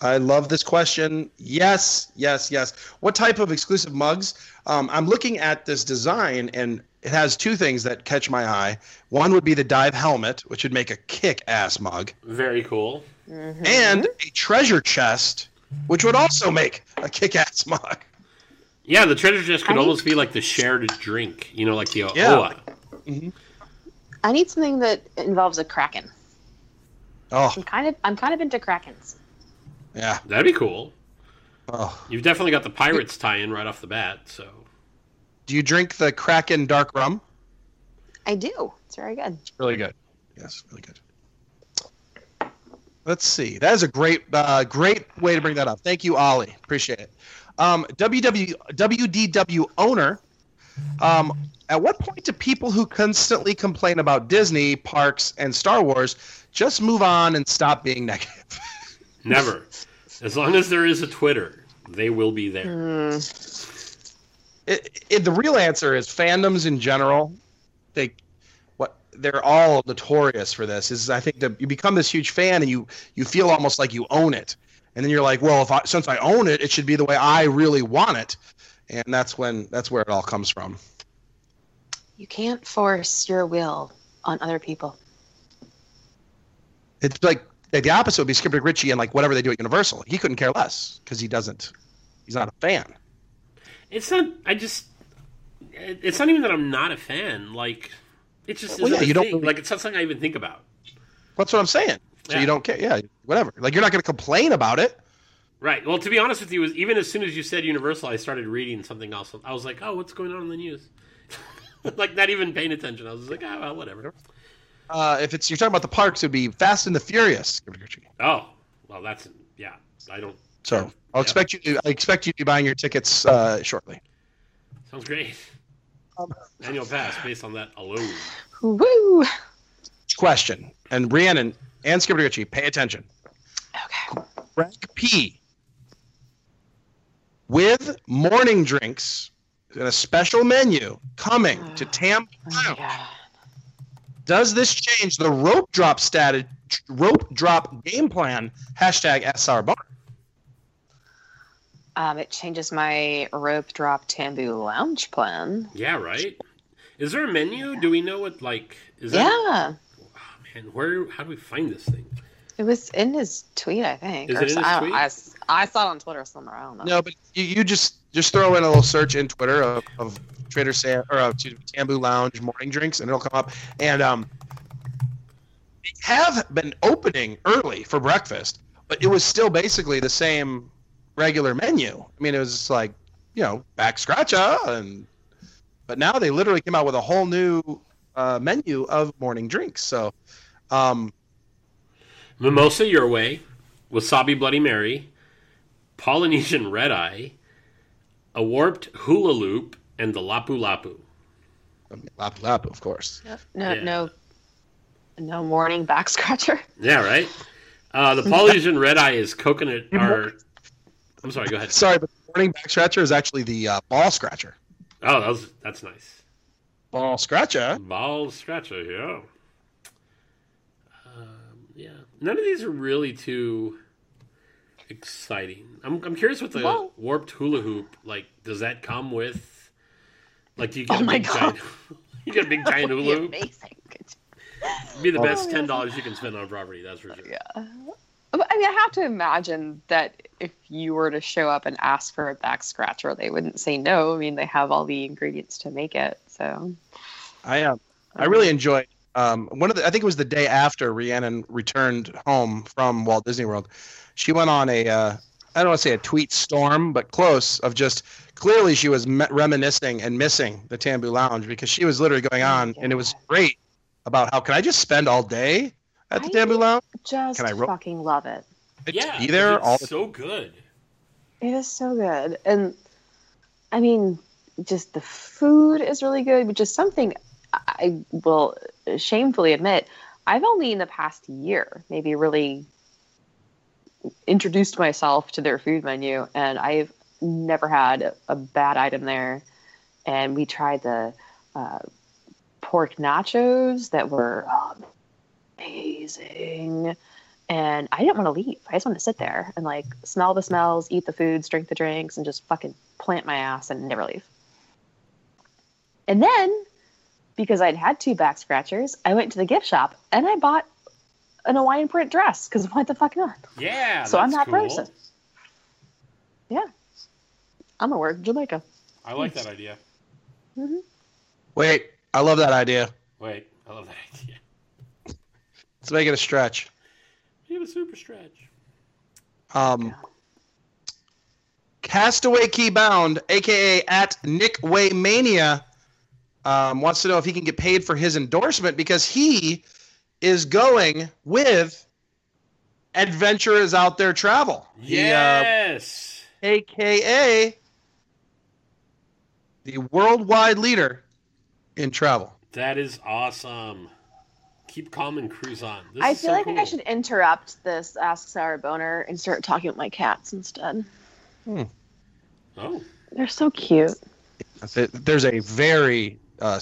I love this question. Yes, yes, yes. What type of exclusive mugs? Um, I'm looking at this design, and it has two things that catch my eye. One would be the dive helmet, which would make a kick-ass mug. Very cool. Mm-hmm. And a treasure chest, which would also make a kick-ass mug. Yeah, the treasure chest could I almost need... be like the shared drink, you know, like the yeah. O A. Mm-hmm. I need something that involves a kraken. Oh, I'm kind of I'm kind of into krakens. Yeah, that'd be cool. Oh, you've definitely got the Pirates tie-in right off the bat, so Do you drink the Kraken dark rum? I do. It's very good. It's really good. Yes, really good. Let's see. That is a great, uh, great way to bring that up. Thank you, Ollie. Appreciate it. Um, W W, W D W owner. Um, at what point do people who constantly complain about Disney, parks, and Star Wars just move on and stop being negative? Never. As long as there is a Twitter, they will be there. Mm. It, it, the real answer is fandoms in general. They. They're all notorious for this. Is I think that you become this huge fan and you you feel almost like you own it, and then you're like, well, if I, since I own it, it should be the way I really want it, and that's when that's where it all comes from. You can't force your will on other people. It's like the opposite would be Skipper Dick Richie and like whatever they do at Universal. He couldn't care less because he doesn't. He's not a fan. It's not. I just. It's not even that I'm not a fan. Like. It's just well, yeah, you don't really, like it's not something I even think about. That's what I'm saying. So yeah. You don't care, yeah, whatever. Like you're not going to complain about it, right? Well, to be honest with you, was even as soon as you said Universal, I started reading something else. I was like, oh, what's going on in the news? Like not even paying attention. I was like, ah, oh, well, whatever. Uh, if it's you're talking about the parks, it'd be Fast and the Furious. Oh, well, that's yeah. I don't. So I'll yeah. expect you. To, I expect you to be buying your tickets uh, shortly. Sounds great. Um, Annual pass based on that alone. Woo! Question. And Rhiannon and Skipper Dick Richie, pay attention. Okay. Greg P. with morning drinks and a special menu coming oh, to Tampa. Does this change the rope drop status, rope drop game plan? Hashtag S R bar. Um, it changes my rope drop Tambu lounge plan. Yeah, right. Is there a menu? Yeah. Do we know what like? Is yeah. That... Oh, man, where? How do we find this thing? It was in his tweet, I think. Is or it in his I, tweet? I, I saw it on Twitter somewhere. I don't know. No, but you, you just just throw in a little search in Twitter of, of Trader Sam or of Tambu Lounge morning drinks, and it'll come up. And um, they have been opening early for breakfast, but it was still basically the same. Regular menu. I mean, it was just like, you know, back scratcha, and but now they literally came out with a whole new uh, menu of morning drinks. So, um, mimosa your way, wasabi Bloody Mary, Polynesian red eye, a warped hula loop, and the lapu lapu. Lapu lapu, of course. Yep. No, yeah. no, no morning back scratcher. Yeah, right. Uh, the Polynesian red eye is coconut or. I'm sorry, go ahead. Sorry, but the morning back scratcher is actually the uh, ball scratcher. Oh, that was, that's nice. Ball scratcher? Ball scratcher, yeah. Um, yeah. None of these are really too exciting. I'm I'm curious with the Whoa. warped hula hoop, like, does that come with, like, do you get, oh a, big giant, you get a big giant hula hoop? Amazing. It'd be the oh, best ten dollars yeah. you can spend on a property, that's for sure. Yeah. I mean, I have to imagine that if you were to show up and ask for a back scratcher, they wouldn't say no. I mean, they have all the ingredients to make it. So, I um, I really enjoyed um, one of the. I think it was the day after Rhiannon returned home from Walt Disney World. She went on a uh, I don't want to say a tweet storm, but close of just clearly she was me- reminiscing and missing the Tambu Lounge because she was literally going on yeah. and it was great about how can I just spend all day. At the Tambu Lounge? Just Can I ro- fucking love it. Yeah, be there it's all the- so good. It is so good. And, I mean, just the food is really good, which is something I will shamefully admit, I've only in the past year maybe really introduced myself to their food menu, and I've never had a bad item there. And we tried the uh, pork nachos that were... Um, amazing, and I didn't want to leave. I just wanted to sit there and like smell the smells, eat the foods, drink the drinks, and just fucking plant my ass and never leave. And then, because I'd had two back scratchers, I went to the gift shop and I bought an Hawaiian print dress because what the fuck not? Yeah, so I'm that cool. person. Yeah, I'm gonna work in Jamaica. I like that idea. Mm-hmm. Wait, I love that idea. Wait, I love that idea. Let's make it a stretch. Make it a super stretch. Um, yeah. Castaway Keybound, a k a at Nick Waymania, um, wants to know if he can get paid for his endorsement because he is going with Adventure is Out There Travel. Yes. He, uh, a k a the worldwide leader in travel. That is awesome. Keep calm and cruise on. This I is feel so like cool. I should interrupt this Ask Sarah Boner and start talking with my cats instead. Hmm. Oh. They're so cute. There's a very uh,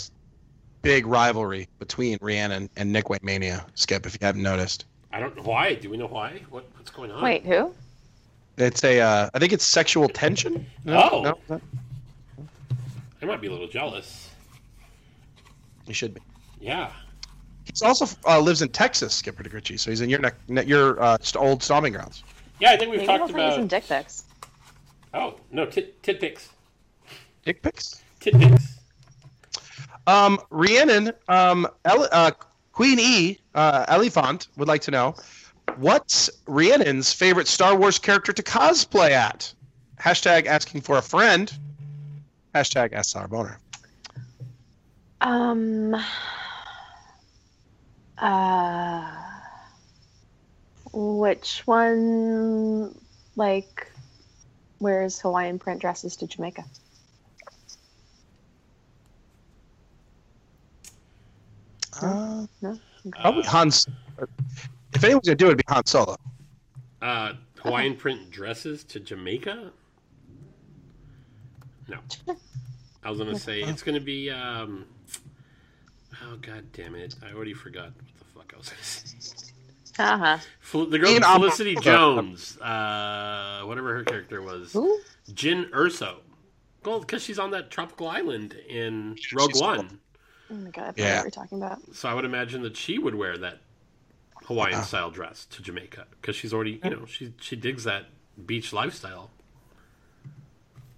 big rivalry between Rhiannon and Nick Waymania, Skip, if you haven't noticed. I don't know why. Do we know why? What, what's going on? Wait, who? It's a, uh, I think it's sexual tension. No, oh. No, no. I might be a little jealous. You should be. Yeah. He's also uh, lives in Texas, Skipper Dick Richie, so he's in your neck, your uh, old stomping grounds. Yeah, I think we've Maybe talked about. He's in dick pics. Oh no, tit tit pics. Dick pics. Tit pics. Um, Rhiannon, um, El- uh, Queen E, uh, Elephant would like to know what's Rhiannon's favorite Star Wars character to cosplay at. Hashtag asking for a friend. Hashtag ask Sarah Boner. Um. Uh, which one, like, wears Hawaiian print dresses to Jamaica? Uh, no? Okay. Probably Han Solo. If anyone's going to do it, it'd be Han Solo. Uh, Hawaiian okay. print dresses to Jamaica? No. I was going to say, it's going to be, um... Oh, god damn it. I already forgot what the fuck I was going to say. Uh-huh. Fel- the girl Ian Felicity Al- Jones. Uh, whatever her character was. Who? Jyn Erso. Well, because she's on that tropical island in Rogue she's One. Cool. Oh, my god. I forgot yeah. what you're talking about. So I would imagine that she would wear that Hawaiian-style uh-huh. dress to Jamaica. Because she's already, you know, she she digs that beach lifestyle.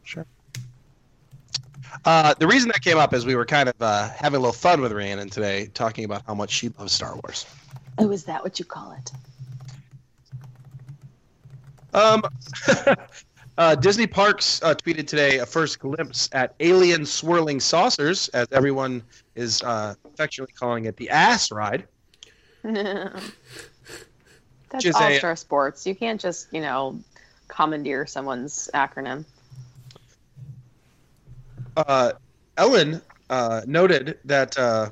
Sure. Uh, the reason that came up is we were kind of uh, having a little fun with Rhiannon today, talking about how much she loves Star Wars. Oh, is that what you call it? Um, uh, Disney Parks uh, tweeted today a first glimpse at alien swirling saucers, as everyone is uh, affectionately calling it the ass ride. That's all a, Star Sports. You can't just, you know, commandeer someone's acronym. Uh, Ellen uh, noted that uh,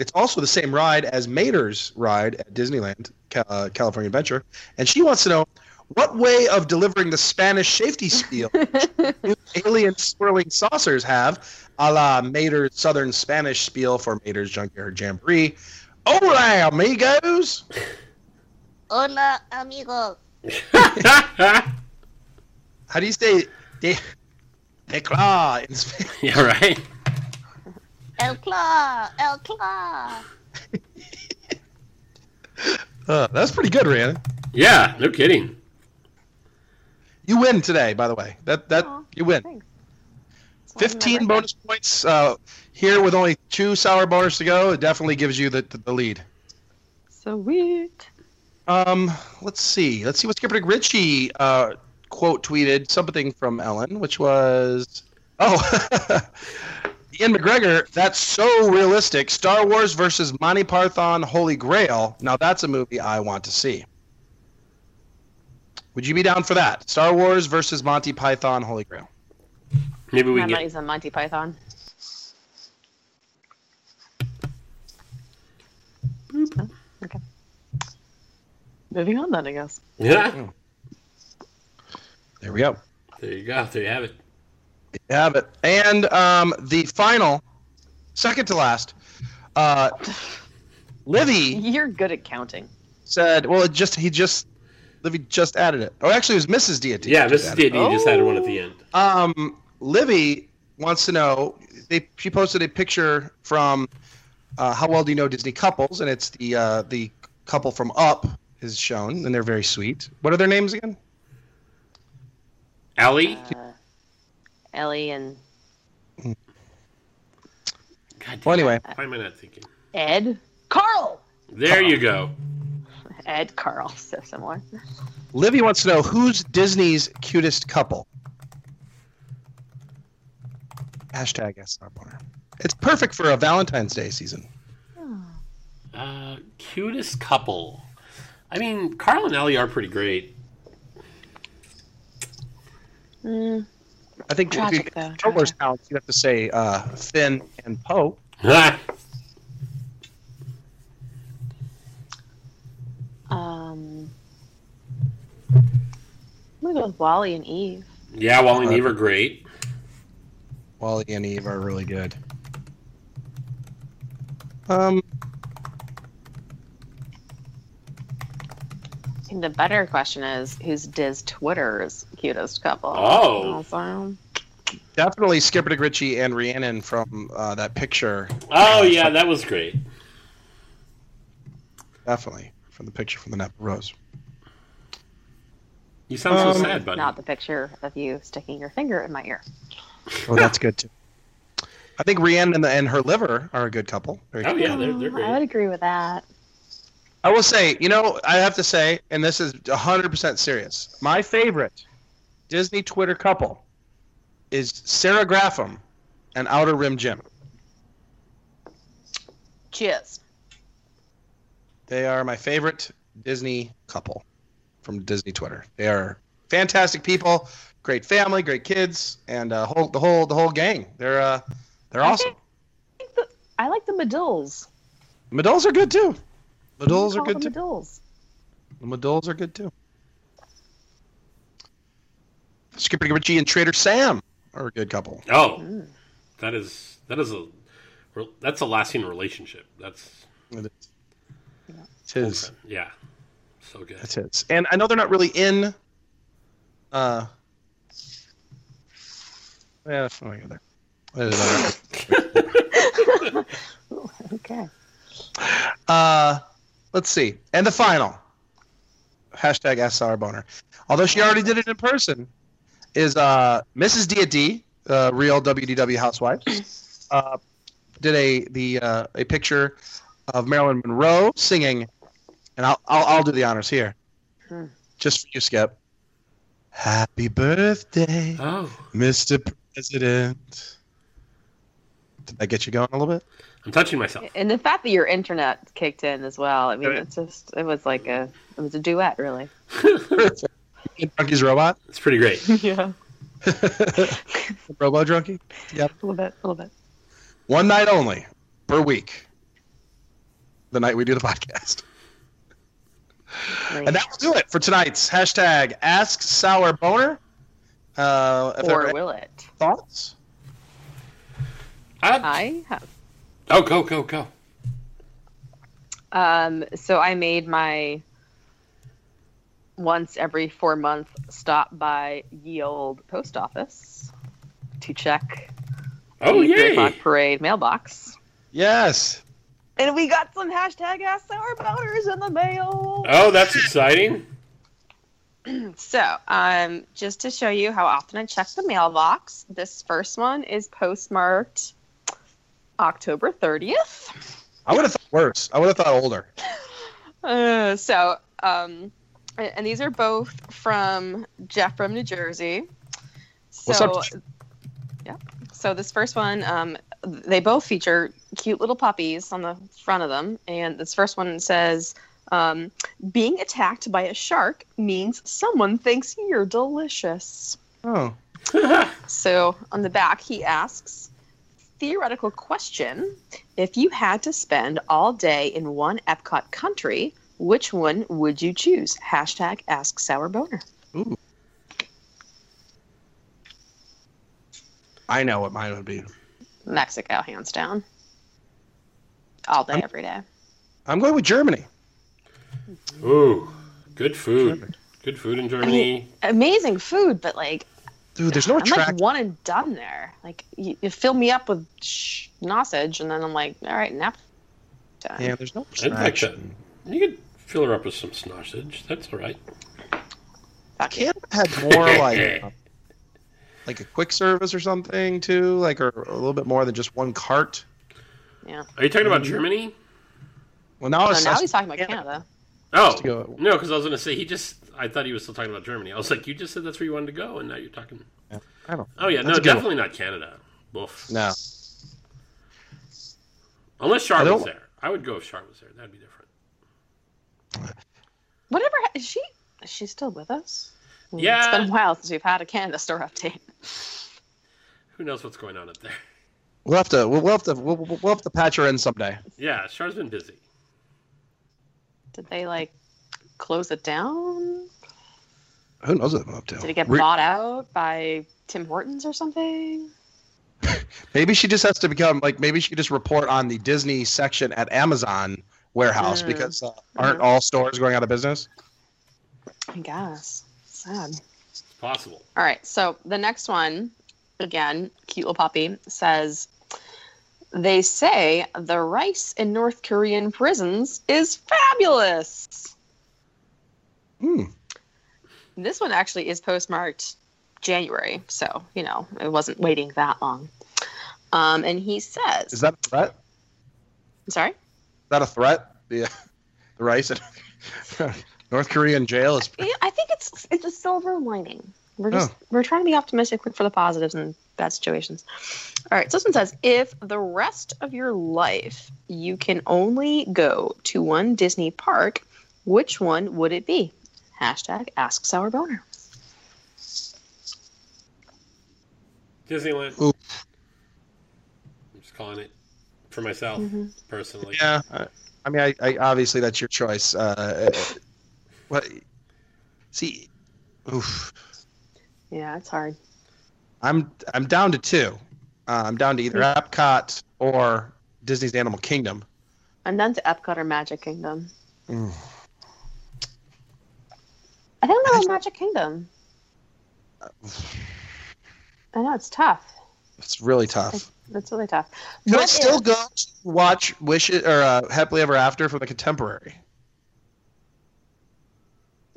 it's also the same ride as Mater's ride at Disneyland, uh, California Adventure, and she wants to know what way of delivering the Spanish safety spiel do alien swirling saucers have, a la Mater's Southern Spanish spiel for Mater's Junkyard Jamboree. Hola, amigos! Hola, amigos! How do you say... De- El claw in Spanish. Yeah, right. El claw, el claw. uh, that's pretty good, Rhiannon. Yeah, no kidding. You win today, by the way. That that Aww, you win. Fifteen bonus done. points uh, here with only two sour boners to go. It definitely gives you the, the, the lead. Sweet. Um, let's see. Let's see what Skipper Dick Richie. Uh, quote tweeted something from Ellen, which was, oh, Ian McGregor, that's so realistic. Star Wars versus Monty Python Holy Grail. Now that's a movie I want to see. Would you be down for that? Star Wars versus Monty Python Holy Grail. Maybe we My can money's get... on Monty Python. Oh, okay. Moving on then, I guess. Yeah. Mm. There we go. There you go. There you have it. There you have it. And um, the final, second to last, uh, Livy. You're good at counting. Said, well, it just he just, Livy just added it. Oh, actually, it was Missus Deity. Yeah, Missus Deity oh. just added one at the end. Um, Livy wants to know, they, she posted a picture from uh, How Well Do You Know Disney Couples, and it's the uh, the couple from Up is shown, and they're very sweet. What are their names again? Ellie? Uh, Ellie and... God damn. Well, anyway. Why am I not thinking? Ed? Carl! There Carl. you go. Ed, Carl, so similar. Livy wants to know, who's Disney's cutest couple? Hashtag Ask Stormwater. It's perfect for a Valentine's Day season. Uh, cutest couple. I mean, Carl and Ellie are pretty great. Mm. I think Tragic, if you, though. Now, you have to say uh, Finn and Poe. um, I'm going to go with Wally and Eve. Yeah, Wally uh, and Eve are great. Wally and Eve are really good. Um, I think the better question is, who's Diz Twitter's cutest couple? Oh. Also. Definitely Skipper Dick Richie and Rhiannon from uh, that picture. Oh, uh, yeah, from, that was great. Definitely. From the picture from the Napa Rose. You sound um, so sad, buddy. Not the picture of you sticking your finger in my ear. Well, that's good, too. I think Rhiannon and, the, and her liver are a good couple. Very oh, good. yeah, they're, they're great. I would agree with that. I will say, you know, I have to say, and this is one hundred percent serious, my favorite Disney Twitter couple is Sarah Graham and Outer Rim Jim. Cheers. They are my favorite Disney couple from Disney Twitter. They are fantastic people, great family, great kids, and uh, whole, the whole the whole gang. They're uh, they're I awesome. Think the, I like the Madules. Madules are good too. Madules are good the too. Madules. The Madules are good too. Skipper Richie and Trader Sam are a good couple. Oh, mm. that is that is a that's a lasting relationship. That's it is. Yeah. It's his. Yeah. So good. That's it. And I know they're not really in. Uh, yeah, that's not good there. Okay. Uh, let's see. And the final hashtag SRBoner. Although she already did it in person, is uh, Missus D D, uh, real W D W housewives, uh, did a the uh, a picture of Marilyn Monroe singing. And I'll, I'll I'll do the honors here, hmm. just for you, Skip. Happy birthday, oh. Mister President. Did that get you going a little bit? I'm touching myself. And the fact that your internet kicked in as well. I mean, okay. it's just it was like a it was a duet, really. Drunkie's robot. It's pretty great. Yeah. Robo drunkie. Yep. A little bit. A little bit. One night only per week. The night we do the podcast. Great. And that will do it for tonight's hashtag Ask Sour Boner. Uh, or will it? Thoughts? I have. Oh, go, go, go. Um, so I made my once every four month stop by ye olde post office to check oh, the yay. Three O'Clock Parade mailbox. Yes. And we got some hashtag Ask Sour Boners in the mail. Oh, that's exciting. So, um, just to show you how often I check the mailbox, this first one is postmarked October thirtieth. I would have thought worse. I would have thought older. Uh, so, um, and these are both from Jeff from New Jersey. So, what's up? Yeah. So this first one, um, they both feature cute little puppies on the front of them. And this first one says, um, being attacked by a shark means someone thinks you're delicious. Oh. So on the back, he asks, theoretical question. If you had to spend all day in one Epcot country, which one would you choose? Hashtag Ask Sour Boner. Ooh. I know what mine would be. Mexico, hands down. All day, I'm, every day. I'm going with Germany. Ooh, good food. Germany. Good food in Germany. I mean, amazing food, but like, dude, there's no I'm track. Like one and done there. Like, you, you fill me up with schnossage, and then I'm like, all right, nap time. Yeah, there's no traction. You could fill her up with some schnossage. That's all right. I can't have had more like. Like a quick service or something, too? Like, or, or a little bit more than just one cart? Yeah. Are you talking about Germany? Well, now, no, now he's talking about Canada. Canada. Oh, no, because I was going to say, he just, I thought he was still talking about Germany. I was like, you just said that's where you wanted to go, and now you're talking. Yeah, I don't. Oh, yeah, no, definitely not Canada. Oof. No. Unless Char was there. I would go if Char was there. That'd be different. Whatever. Is she is she still with us? I mean, yeah. It's been a while since we've had a Canada Store update. Who knows what's going on up there? We'll have to, we'll, we'll have to, we'll, we'll have to patch her in someday. Yeah, Char's been busy. Did they, like, close it down? Who knows what I'm up to? Did it get Re- bought out by Tim Hortons or something? Maybe she just has to become, like, maybe she could just report on the Disney section at Amazon warehouse mm. because uh, aren't mm-hmm. all stores going out of business? I guess. Sad. It's possible. All right, so the next one, again, cute little puppy, says... They say the rice in North Korean prisons is fabulous. Mm. This one actually is postmarked January, so, you know, it wasn't waiting that long. Um, and he says... Is that a threat? I'm sorry? Is that a threat? The, the rice in North Korean jail is... I think it's it's a silver lining. We're just oh. we're trying to be optimistic, look for the positives and bad situations. All right, so this one says, if the rest of your life you can only go to one Disney park, which one would it be? Hashtag Ask Sour Boner. Disneyland. Ooh. I'm just calling it for myself, mm-hmm. personally. Yeah, I mean, I, I obviously that's your choice. Uh, what? See, oof. Yeah, it's hard. I'm I'm down to two. Uh, I'm down to either Epcot or Disney's Animal Kingdom. I'm down to Epcot or Magic Kingdom. Mm. I think I'm going to Magic Kingdom. Uh, I know, it's tough. It's really tough. It's, it's really tough. Could I still go watch Wish It, or uh, Happily Ever After for the Contemporary?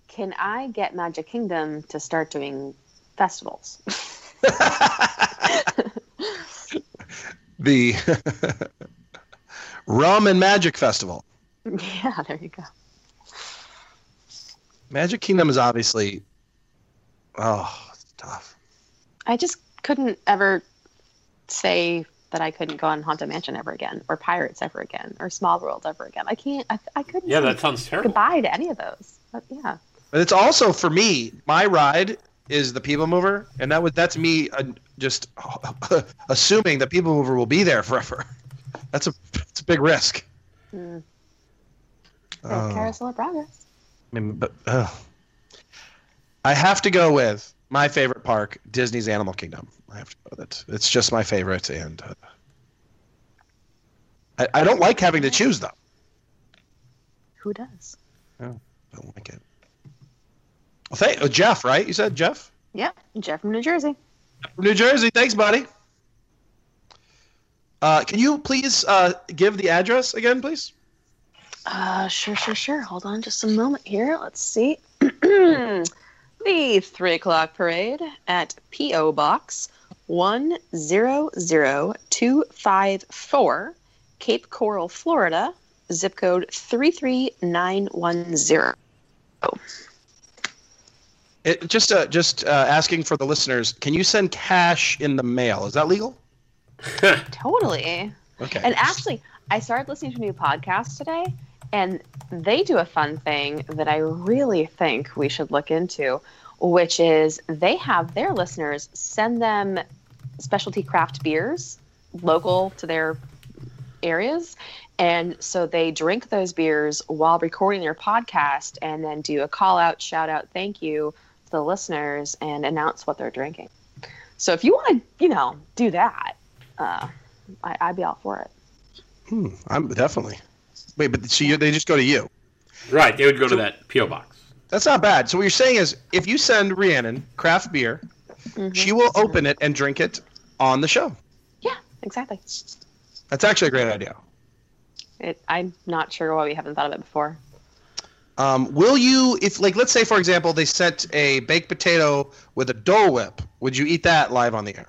Can I get Magic Kingdom to start doing festivals? The Rum and Magic Festival. Yeah, there you go. Magic Kingdom is obviously, oh, it's tough. I just couldn't ever say that I couldn't go on Haunted Mansion ever again, or Pirates ever again, or Small World ever again. I can't. I, I couldn't. Yeah, that sounds terrible. Goodbye to any of those. But, yeah. But it's also for me. My ride is the People Mover, and that was that's me uh, just uh, assuming the People Mover will be there forever. That's a it's a big risk. Mm. Uh, Carousel of Progress. I mean, but uh, I have to go with my favorite park, Disney's Animal Kingdom. I have to go with it. It's just my favorite, and uh, I, I don't like having to choose though. Who does? Oh, don't like it. Well, thank, oh, Jeff, right? You said Jeff? Yeah, Jeff from New Jersey. From New Jersey. Thanks, buddy. Uh, can you please uh, give the address again, please? Uh, sure, sure, sure. Hold on just a moment here. Let's see. The Three O'Clock Parade at P O. Box one zero zero two five four, Cape Coral, Florida, zip code three three nine one zero. Oh. It, just uh, just uh, asking for the listeners, can you send cash in the mail? Is that legal? Totally. Okay. And actually, I started listening to a new podcast today, and they do a fun thing that I really think we should look into, which is they have their listeners send them specialty craft beers local to their areas. And so they drink those beers while recording their podcast and then do a call out, shout out, thank you, the listeners, and announce what they're drinking. So if you want to, you know, do that, uh, I, I'd be all for it. Hmm, I'm definitely. Wait, but so you, they just go to you, right? They would go so, to that P O box. That's not bad. So what you're saying is, if you send Rhiannon craft beer, mm-hmm. she will open it and drink it on the show. Yeah, exactly. That's actually a great idea. It, I'm not sure why we haven't thought of it before. Um, will you, if like, let's say, for example, they sent a baked potato with a Dole Whip, would you eat that live on the air?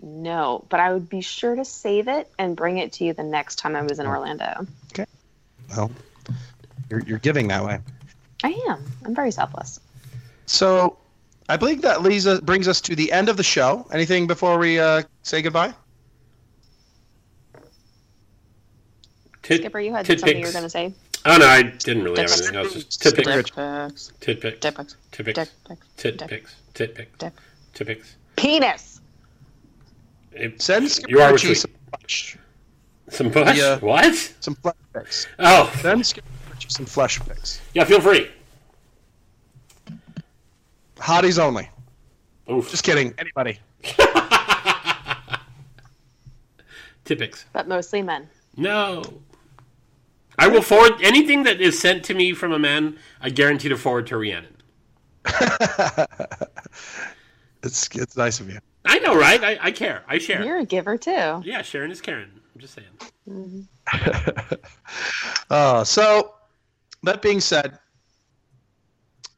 No, but I would be sure to save it and bring it to you the next time I was in Orlando. Okay. Well, you're, you're giving that way. I am. I'm very selfless. So I believe that leads us, brings us to the end of the show. Anything before we uh, say goodbye? Tid- Skipper, you had something you were going to say. Oh, no, I didn't really have anything else. Tidpicks. Tidpicks. Tidpicks. Tidpicks. Tidpicks. Tidpicks. Tidpicks. Penis. Send Skipper Richie some flesh. Some flesh? The, uh, what? Some flesh pics. Oh. Send Skipper Richie some flesh pics. Yeah, feel free. Hotties only. Oof. Just kidding. Anybody. Tidpicks. But mostly men. No. I will forward anything that is sent to me from a man. I guarantee to forward to Rhiannon. it's it's nice of you. I know, right? I, I care. I share. You're a giver too. Yeah, Sharon is Karen. I'm just saying. Mm-hmm. uh, so, that being said,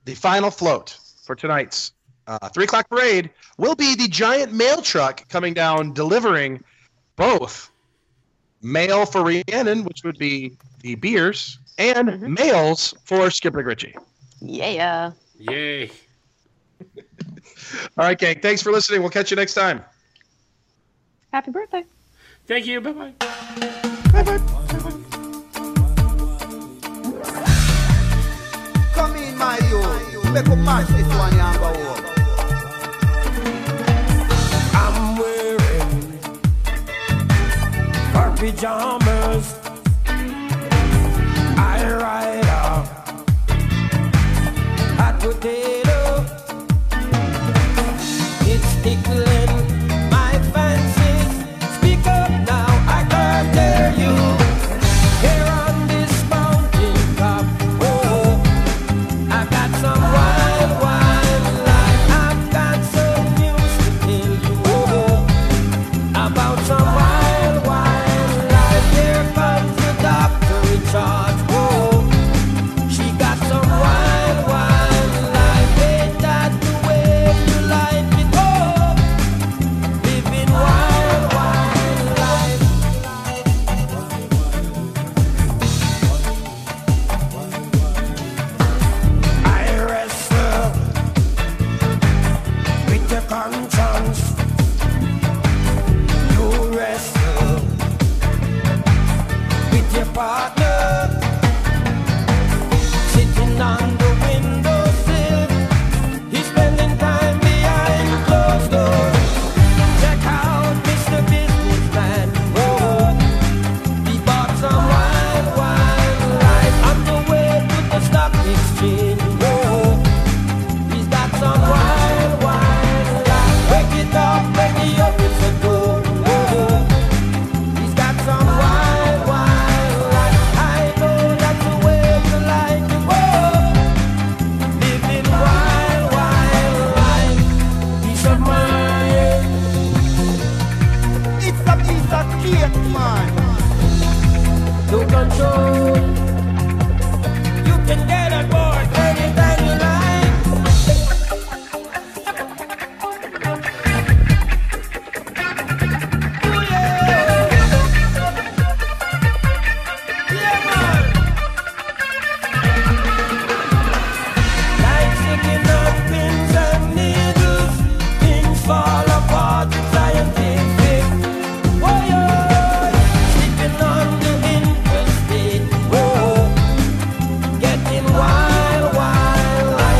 the final float for tonight's uh, three o'clock parade will be the giant mail truck coming down, delivering both mail for Rhiannon, which would be the beers, and mm-hmm. mails for Skipper Richie. Yeah. Yay. All right, gang. Thanks for listening. We'll catch you next time. Happy birthday. Thank you. Bye-bye. Bye-bye. Come in, Mario. Make a match this one, Yamba. I'm wearing our pajamas. I ride up hot potato. It's tickling my fancies. Speak up now, I can't hear you. Here on this mountain top, oh, I've got some wild, wild life. I've got some news to tell you, oh, about some wild, wild life. Here comes the doctor in charge, oh, she got some wild, wild life. Ain't that the way you like it, oh, living wild, wild life. I wrestle with your conscience. You wrestle with your partner. Sitting on the windowsill, he's spending time behind closed doors. Check out Mister Businessman, oh, he bought some wild, wild life. On the way to the stock exchange, oh, he's got some wild, wild life. Break it up when he opens the door, oh, he's got some wild, wild life. I know that's the way you like it, oh, living wild, wild life. Peace of mind. It's a piece of cake, man. No control. You can get a board anytime you like. Ooh, yeah. Yeah, man. Like sticking up pins and needles, things fall apart, scientific. Oh yeah, sleeping on the interstate. Oh, getting wild, wild.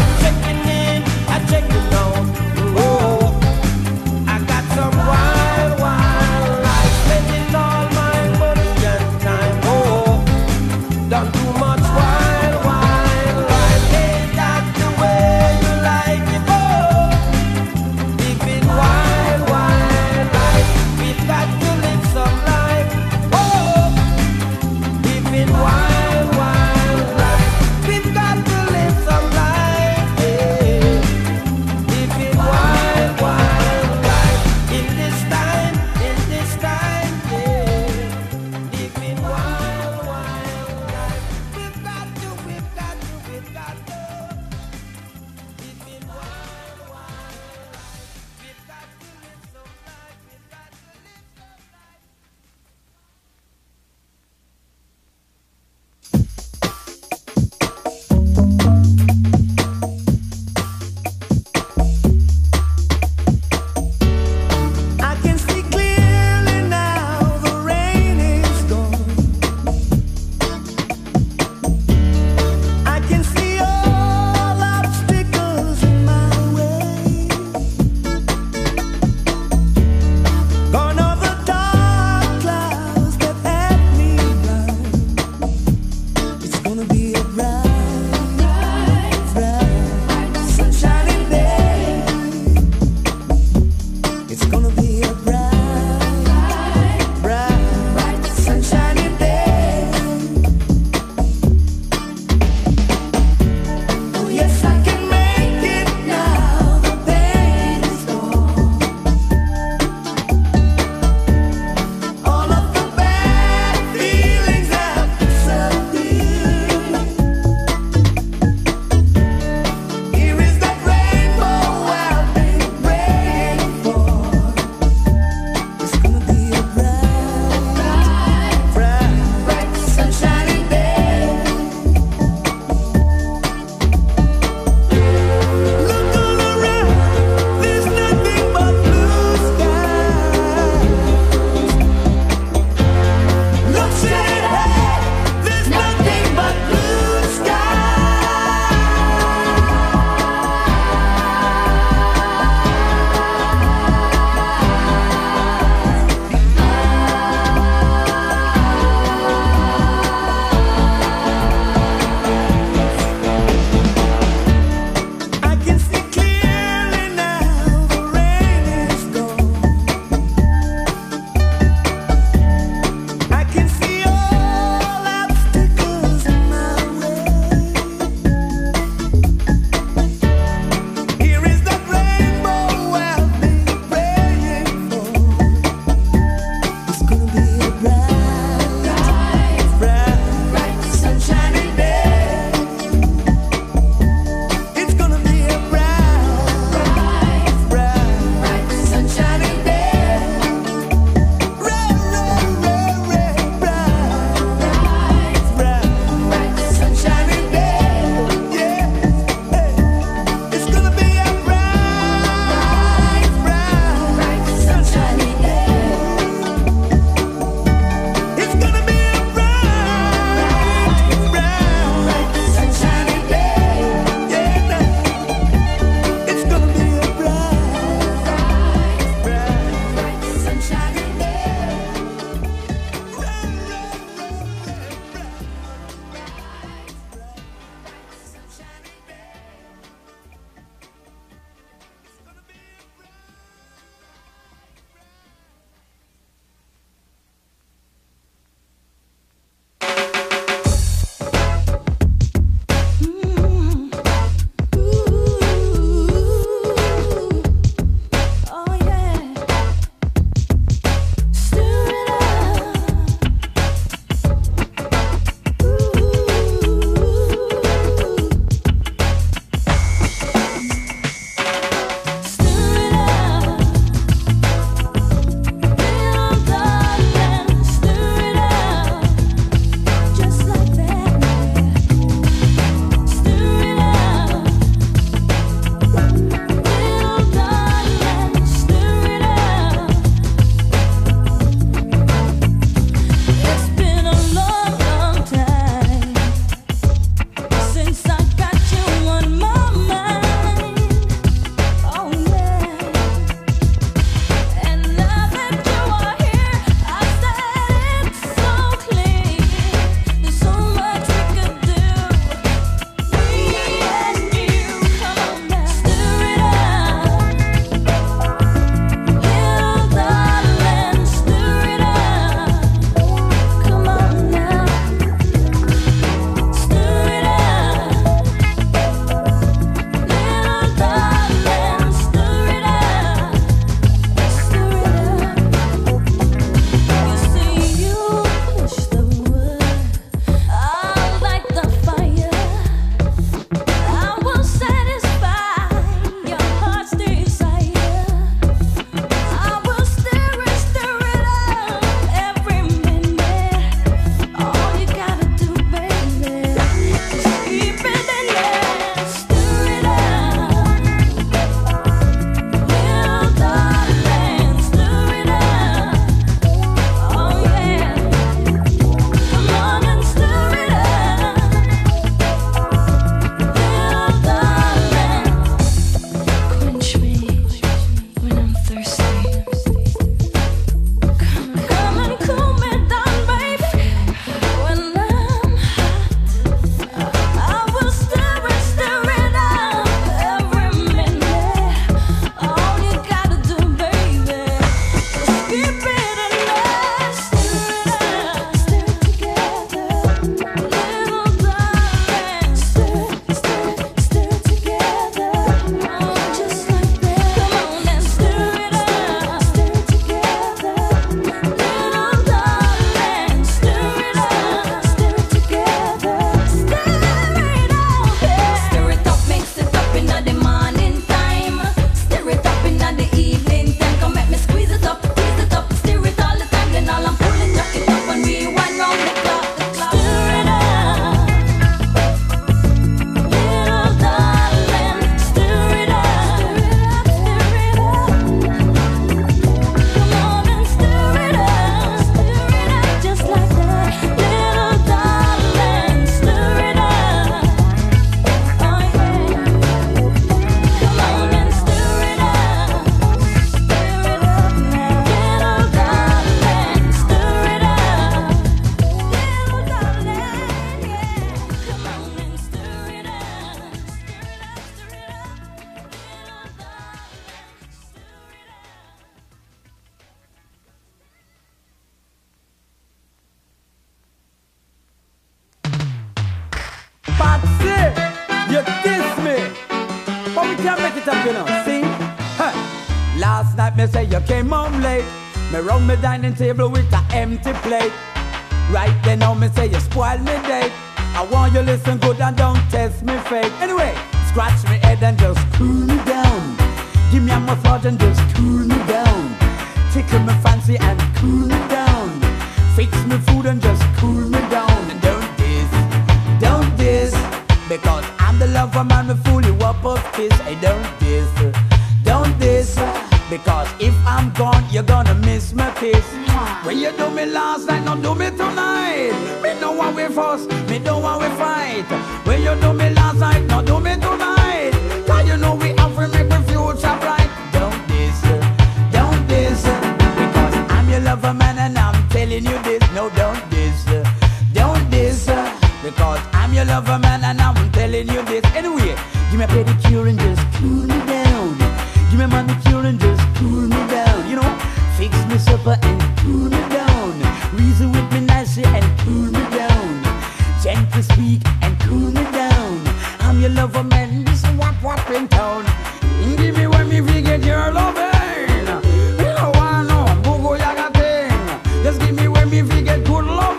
right up, you know, see? Hey. Last night me say you came home late. Me round me dining table with an empty plate. Right then now me say you spoiled me day. I want you listen good and don't test me fake. Anyway, scratch me head and just cool me down. Give me a massage and just cool me down. Tickle me fancy and cool me down. Fix me food and just cool me down. And don't diss, don't diss, because I'm the lover man, me fool you up of kiss. I don't diss, don't diss, because if I'm gone, you're gonna miss my kiss. When you do me last night, don't do me tonight. Me don't want we fuss, me don't want we fight. When you do me last night, don't do me tonight. Cause you know we have to make the future bright. Don't diss, don't diss, because I'm your lover man and I'm telling you this. No, don't diss, don't diss, because I'm your lover man and I'm telling you this. Anyway, give me a pedicure and just cool me down. Give me a manicure and just cool me down. You know, fix me supper and cool me down. Reason with me nicely and cool me down. Gently speak and cool me down. I'm your lover man, this wap wap in town. Give me when me forget your loving. We don't want no boogo yaga thing. Just give me when me forget good loving.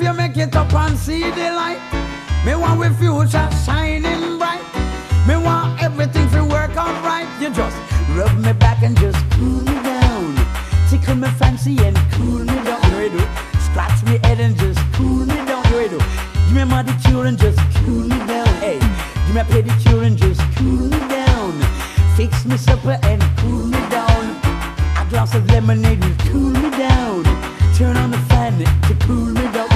You make it up and see the light. Me want with future shining bright. Me want everything to work out right. You just rub me back and just cool me down. Tickle me fancy and cool me down. You do scratch me head and just cool me down. You do give me a manicure and just cool me down. Hey, give me a pedicure and just cool me down. Fix me supper and cool me down. A glass of lemonade will cool me down. Turn on the fan to cool me down.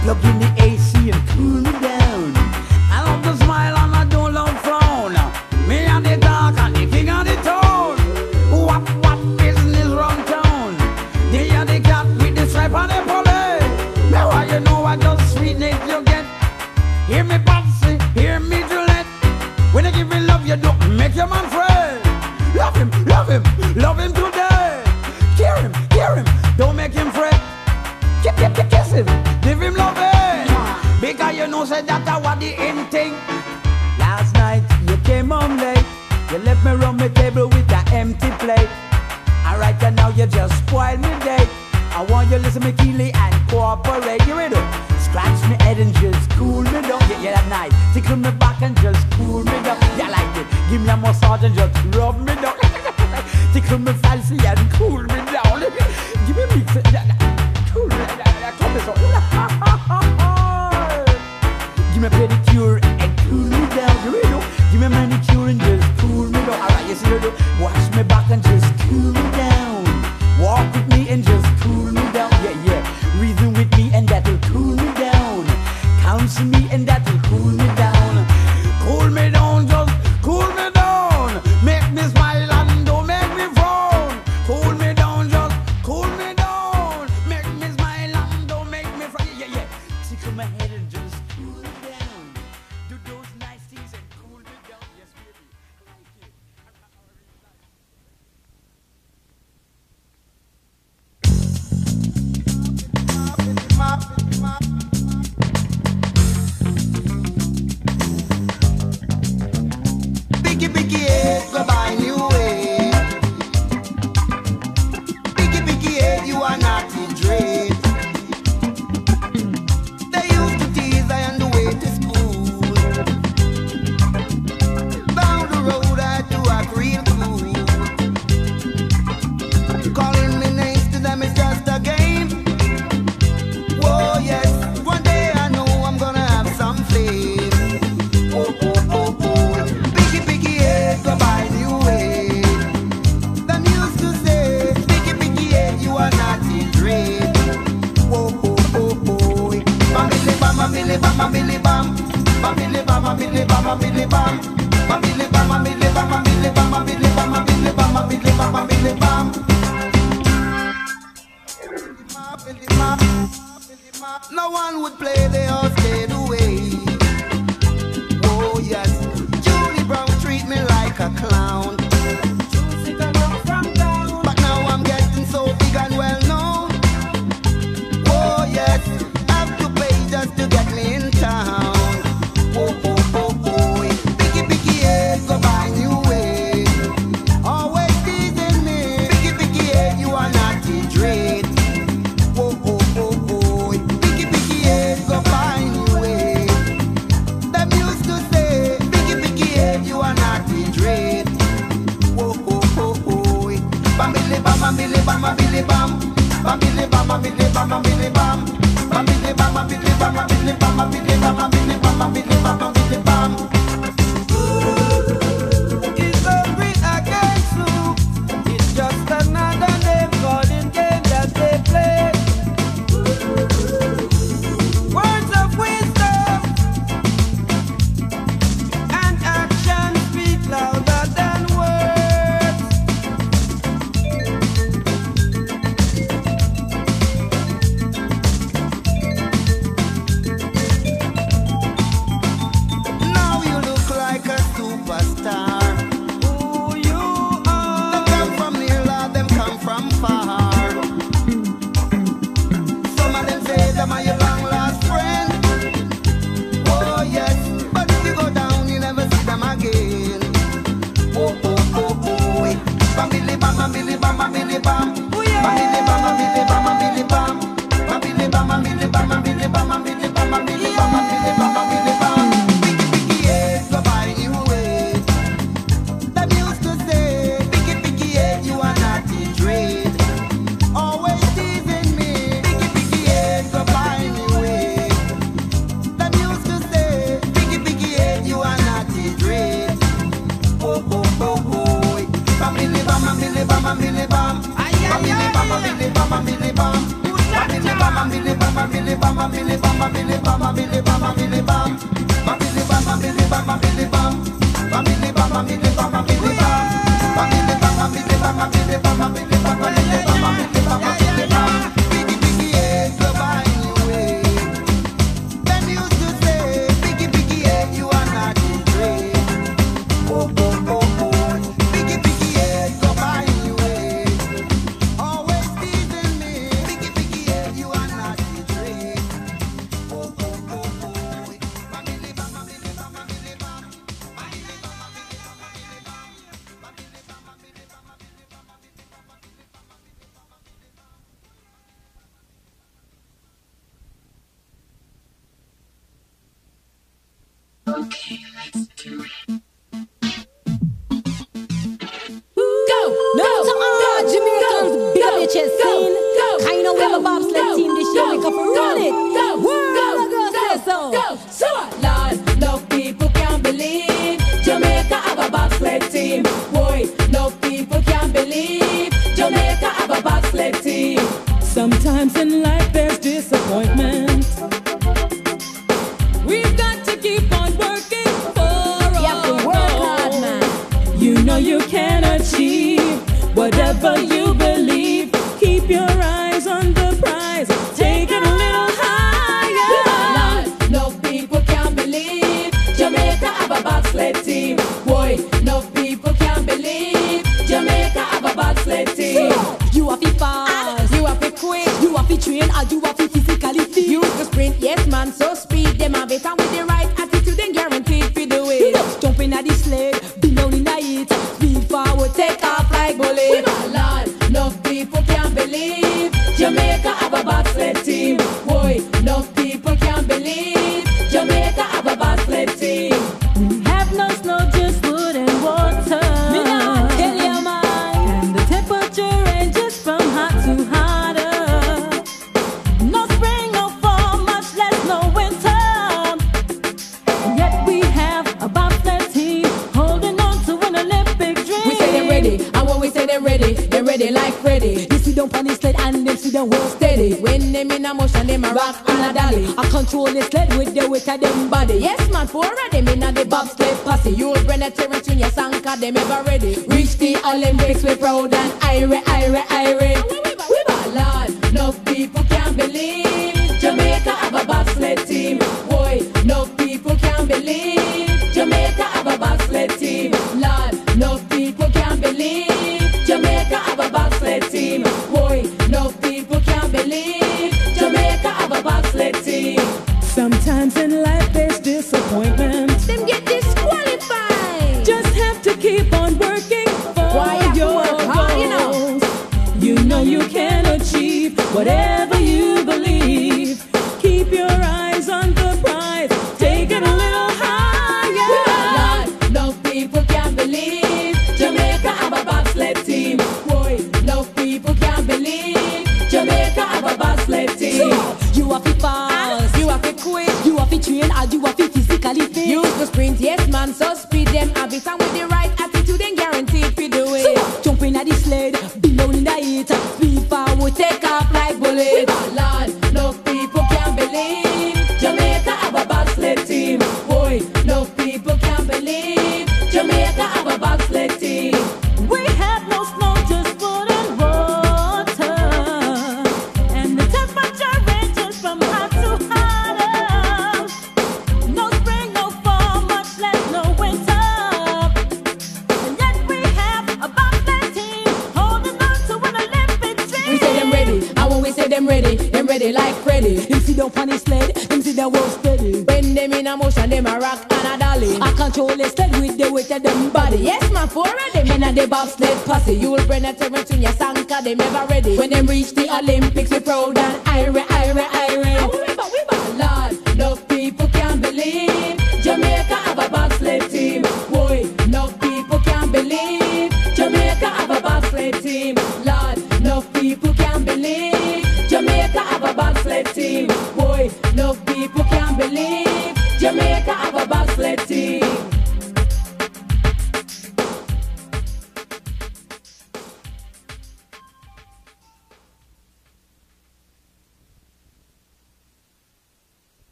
Plug in the A C and cool me down. I love the smile and I don't love frown. Me and the dark and the king and the town. What, what business round town? They are the cat with the stripe and the police. Now I you know I just sweetness you get. Hear me Patsy, hear me Juliet. When I give me love you don't make your man afraid. Love him, love him, love him today. Care him, care him, don't make him fret. Kiss him, kiss him, give him love it. Because you know say that I was the end thing. Last night you came home late. You left me round my table with an empty plate. Alright and now you just spoil me day. I want you listen me keenly and cooperate. You ready? Scratch me head and just cool me down. Yeah, yeah that night tickle me back and just cool me down. Yeah like it. Give me a massage and just rub me down. Tickle me fancy and cool me down. Give me mix it. Give me a pedicure and cool me down. You know, give me a manicure and just cool me down. Alright, you see you do. Wash me back and just cool me down. Walk with me and just cool me down. Yeah, yeah. Reason with me and that'll cool me down. Counsel me and that'll cool me down. Cool me down, just cool me down. Make me smile and don't make me frown. Cool me down, just cool me down. Have to play.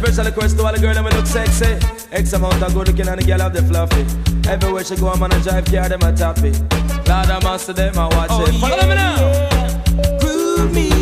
Special request to all the girl that look sexy. X amount of good looking and the girl have the fluffy. Everywhere she go, I'm on a drive car, them a tappy. Lord of master, them a watch oh, it. Follow yeah, me now. Yeah. Groove me.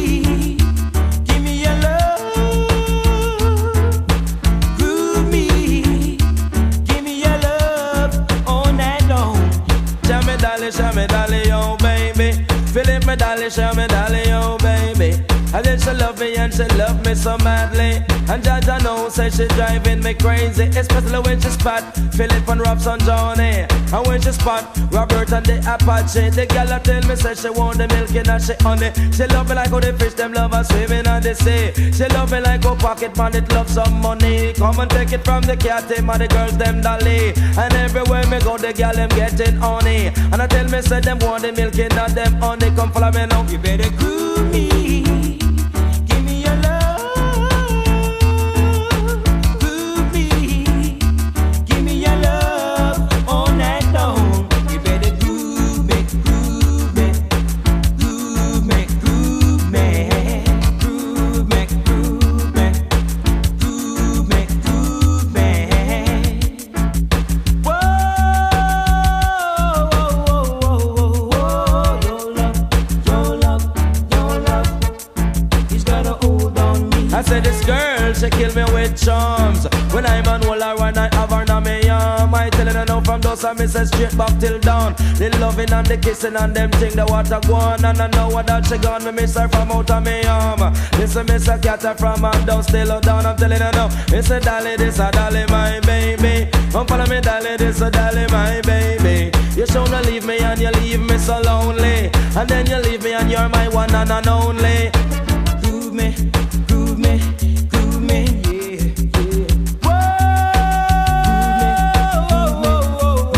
Show me dolly, oh baby. Feeling me dolly, show me dolly, oh baby. I guess she love me and she love me so madly. And Jaja knows say she driving me crazy. Especially when she spot Philip and Robson Johnny. And when she spot Robert and the Apache. The girl a tell me say she want the milk and she honey. She love me like how the fish them love her swimming on the sea. She love me like how pocket bandit love some money. Come and take it from the cat team and the girls them dolly. And everywhere me go the girl them getting honey. And I tell me say them want the milk and not them honey. Come follow me now. You better groove me. Give me your love. Groove me. Give me your love all night long. You better groove it, groove it, groove girl, she kill me with charms. When I'm on Walla and I have her on my arm, I tell her no from those I miss her straight back till dawn. The loving and the kissing and them thing the water gone. And I know that she gone, me miss her from out of my arm. Listen, miss her cat her from her down, still her down. I'm telling her no, it's a dolly, this a dolly, my baby. Come follow me, dolly, this a dolly, my baby. You shouldn't leave me and you leave me so lonely. And then you leave me and you're my one and an only. Groove me, groove me, groove me, yeah, yeah. Whoa,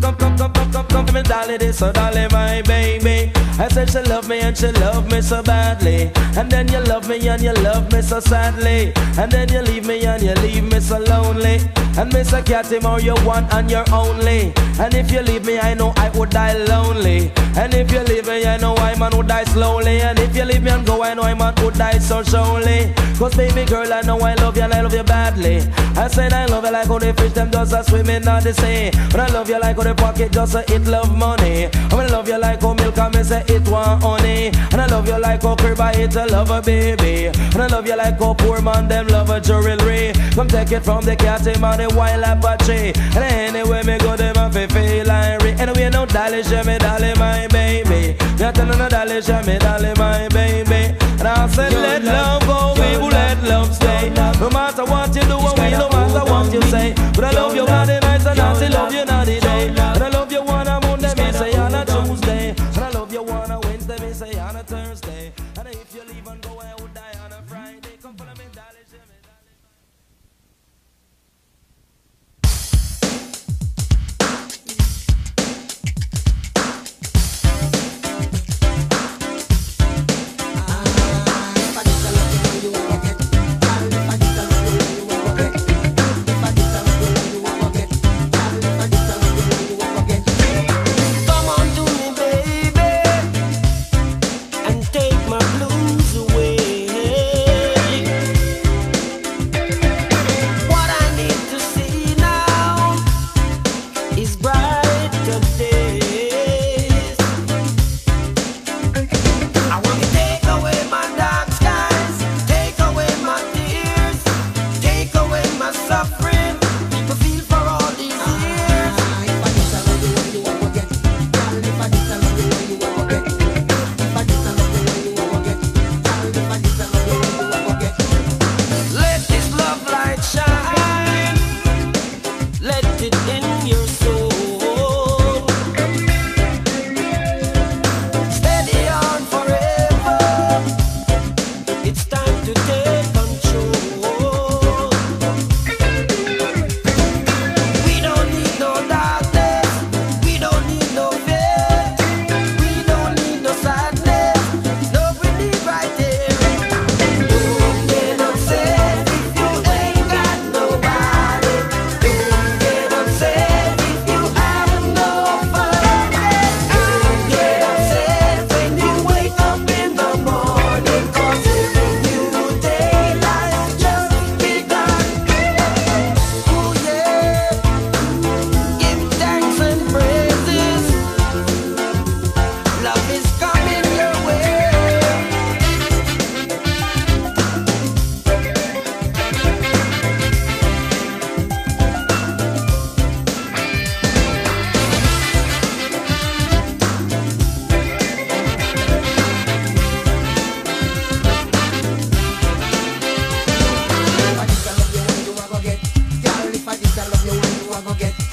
come, come, come, come, come, come to me, darling, this so darling, my baby. I said she love me and she love me so badly. And then you love me and you love me so sadly. And then you leave me and you leave me so lonely. And Mister Catty more you want and you're only. And if you leave me I know I would die lonely. And if you leave me I know I man would die slowly. And if you leave me and go I know I man would die so surely. Cause baby girl I know I love you and I love you badly. I said I love you like how the fish them just a swimming on the sea. But I love you like how the pocket just a eat love money. I mean, love you like how milk and me say it want honey. And I love you like how crib I eat a lover baby. And I love you like how poor man them love a jewelry. Come take it from the cat him on the wild apache. And anyway me go them a feel like re. Anyway no dolly she me dolly my baby. Me a tell you no dolly she me dolly my baby. And I said let love go, we will let love stay. No matter what you do and we no matter what you say. But I love you on the night and I love you on the day. And I love you on a Monday me say on a Tuesday. And I love you on a Wednesday me say on a Thursday. And if you leave and go I would die on a Friday. Come follow me dolly she me. Get.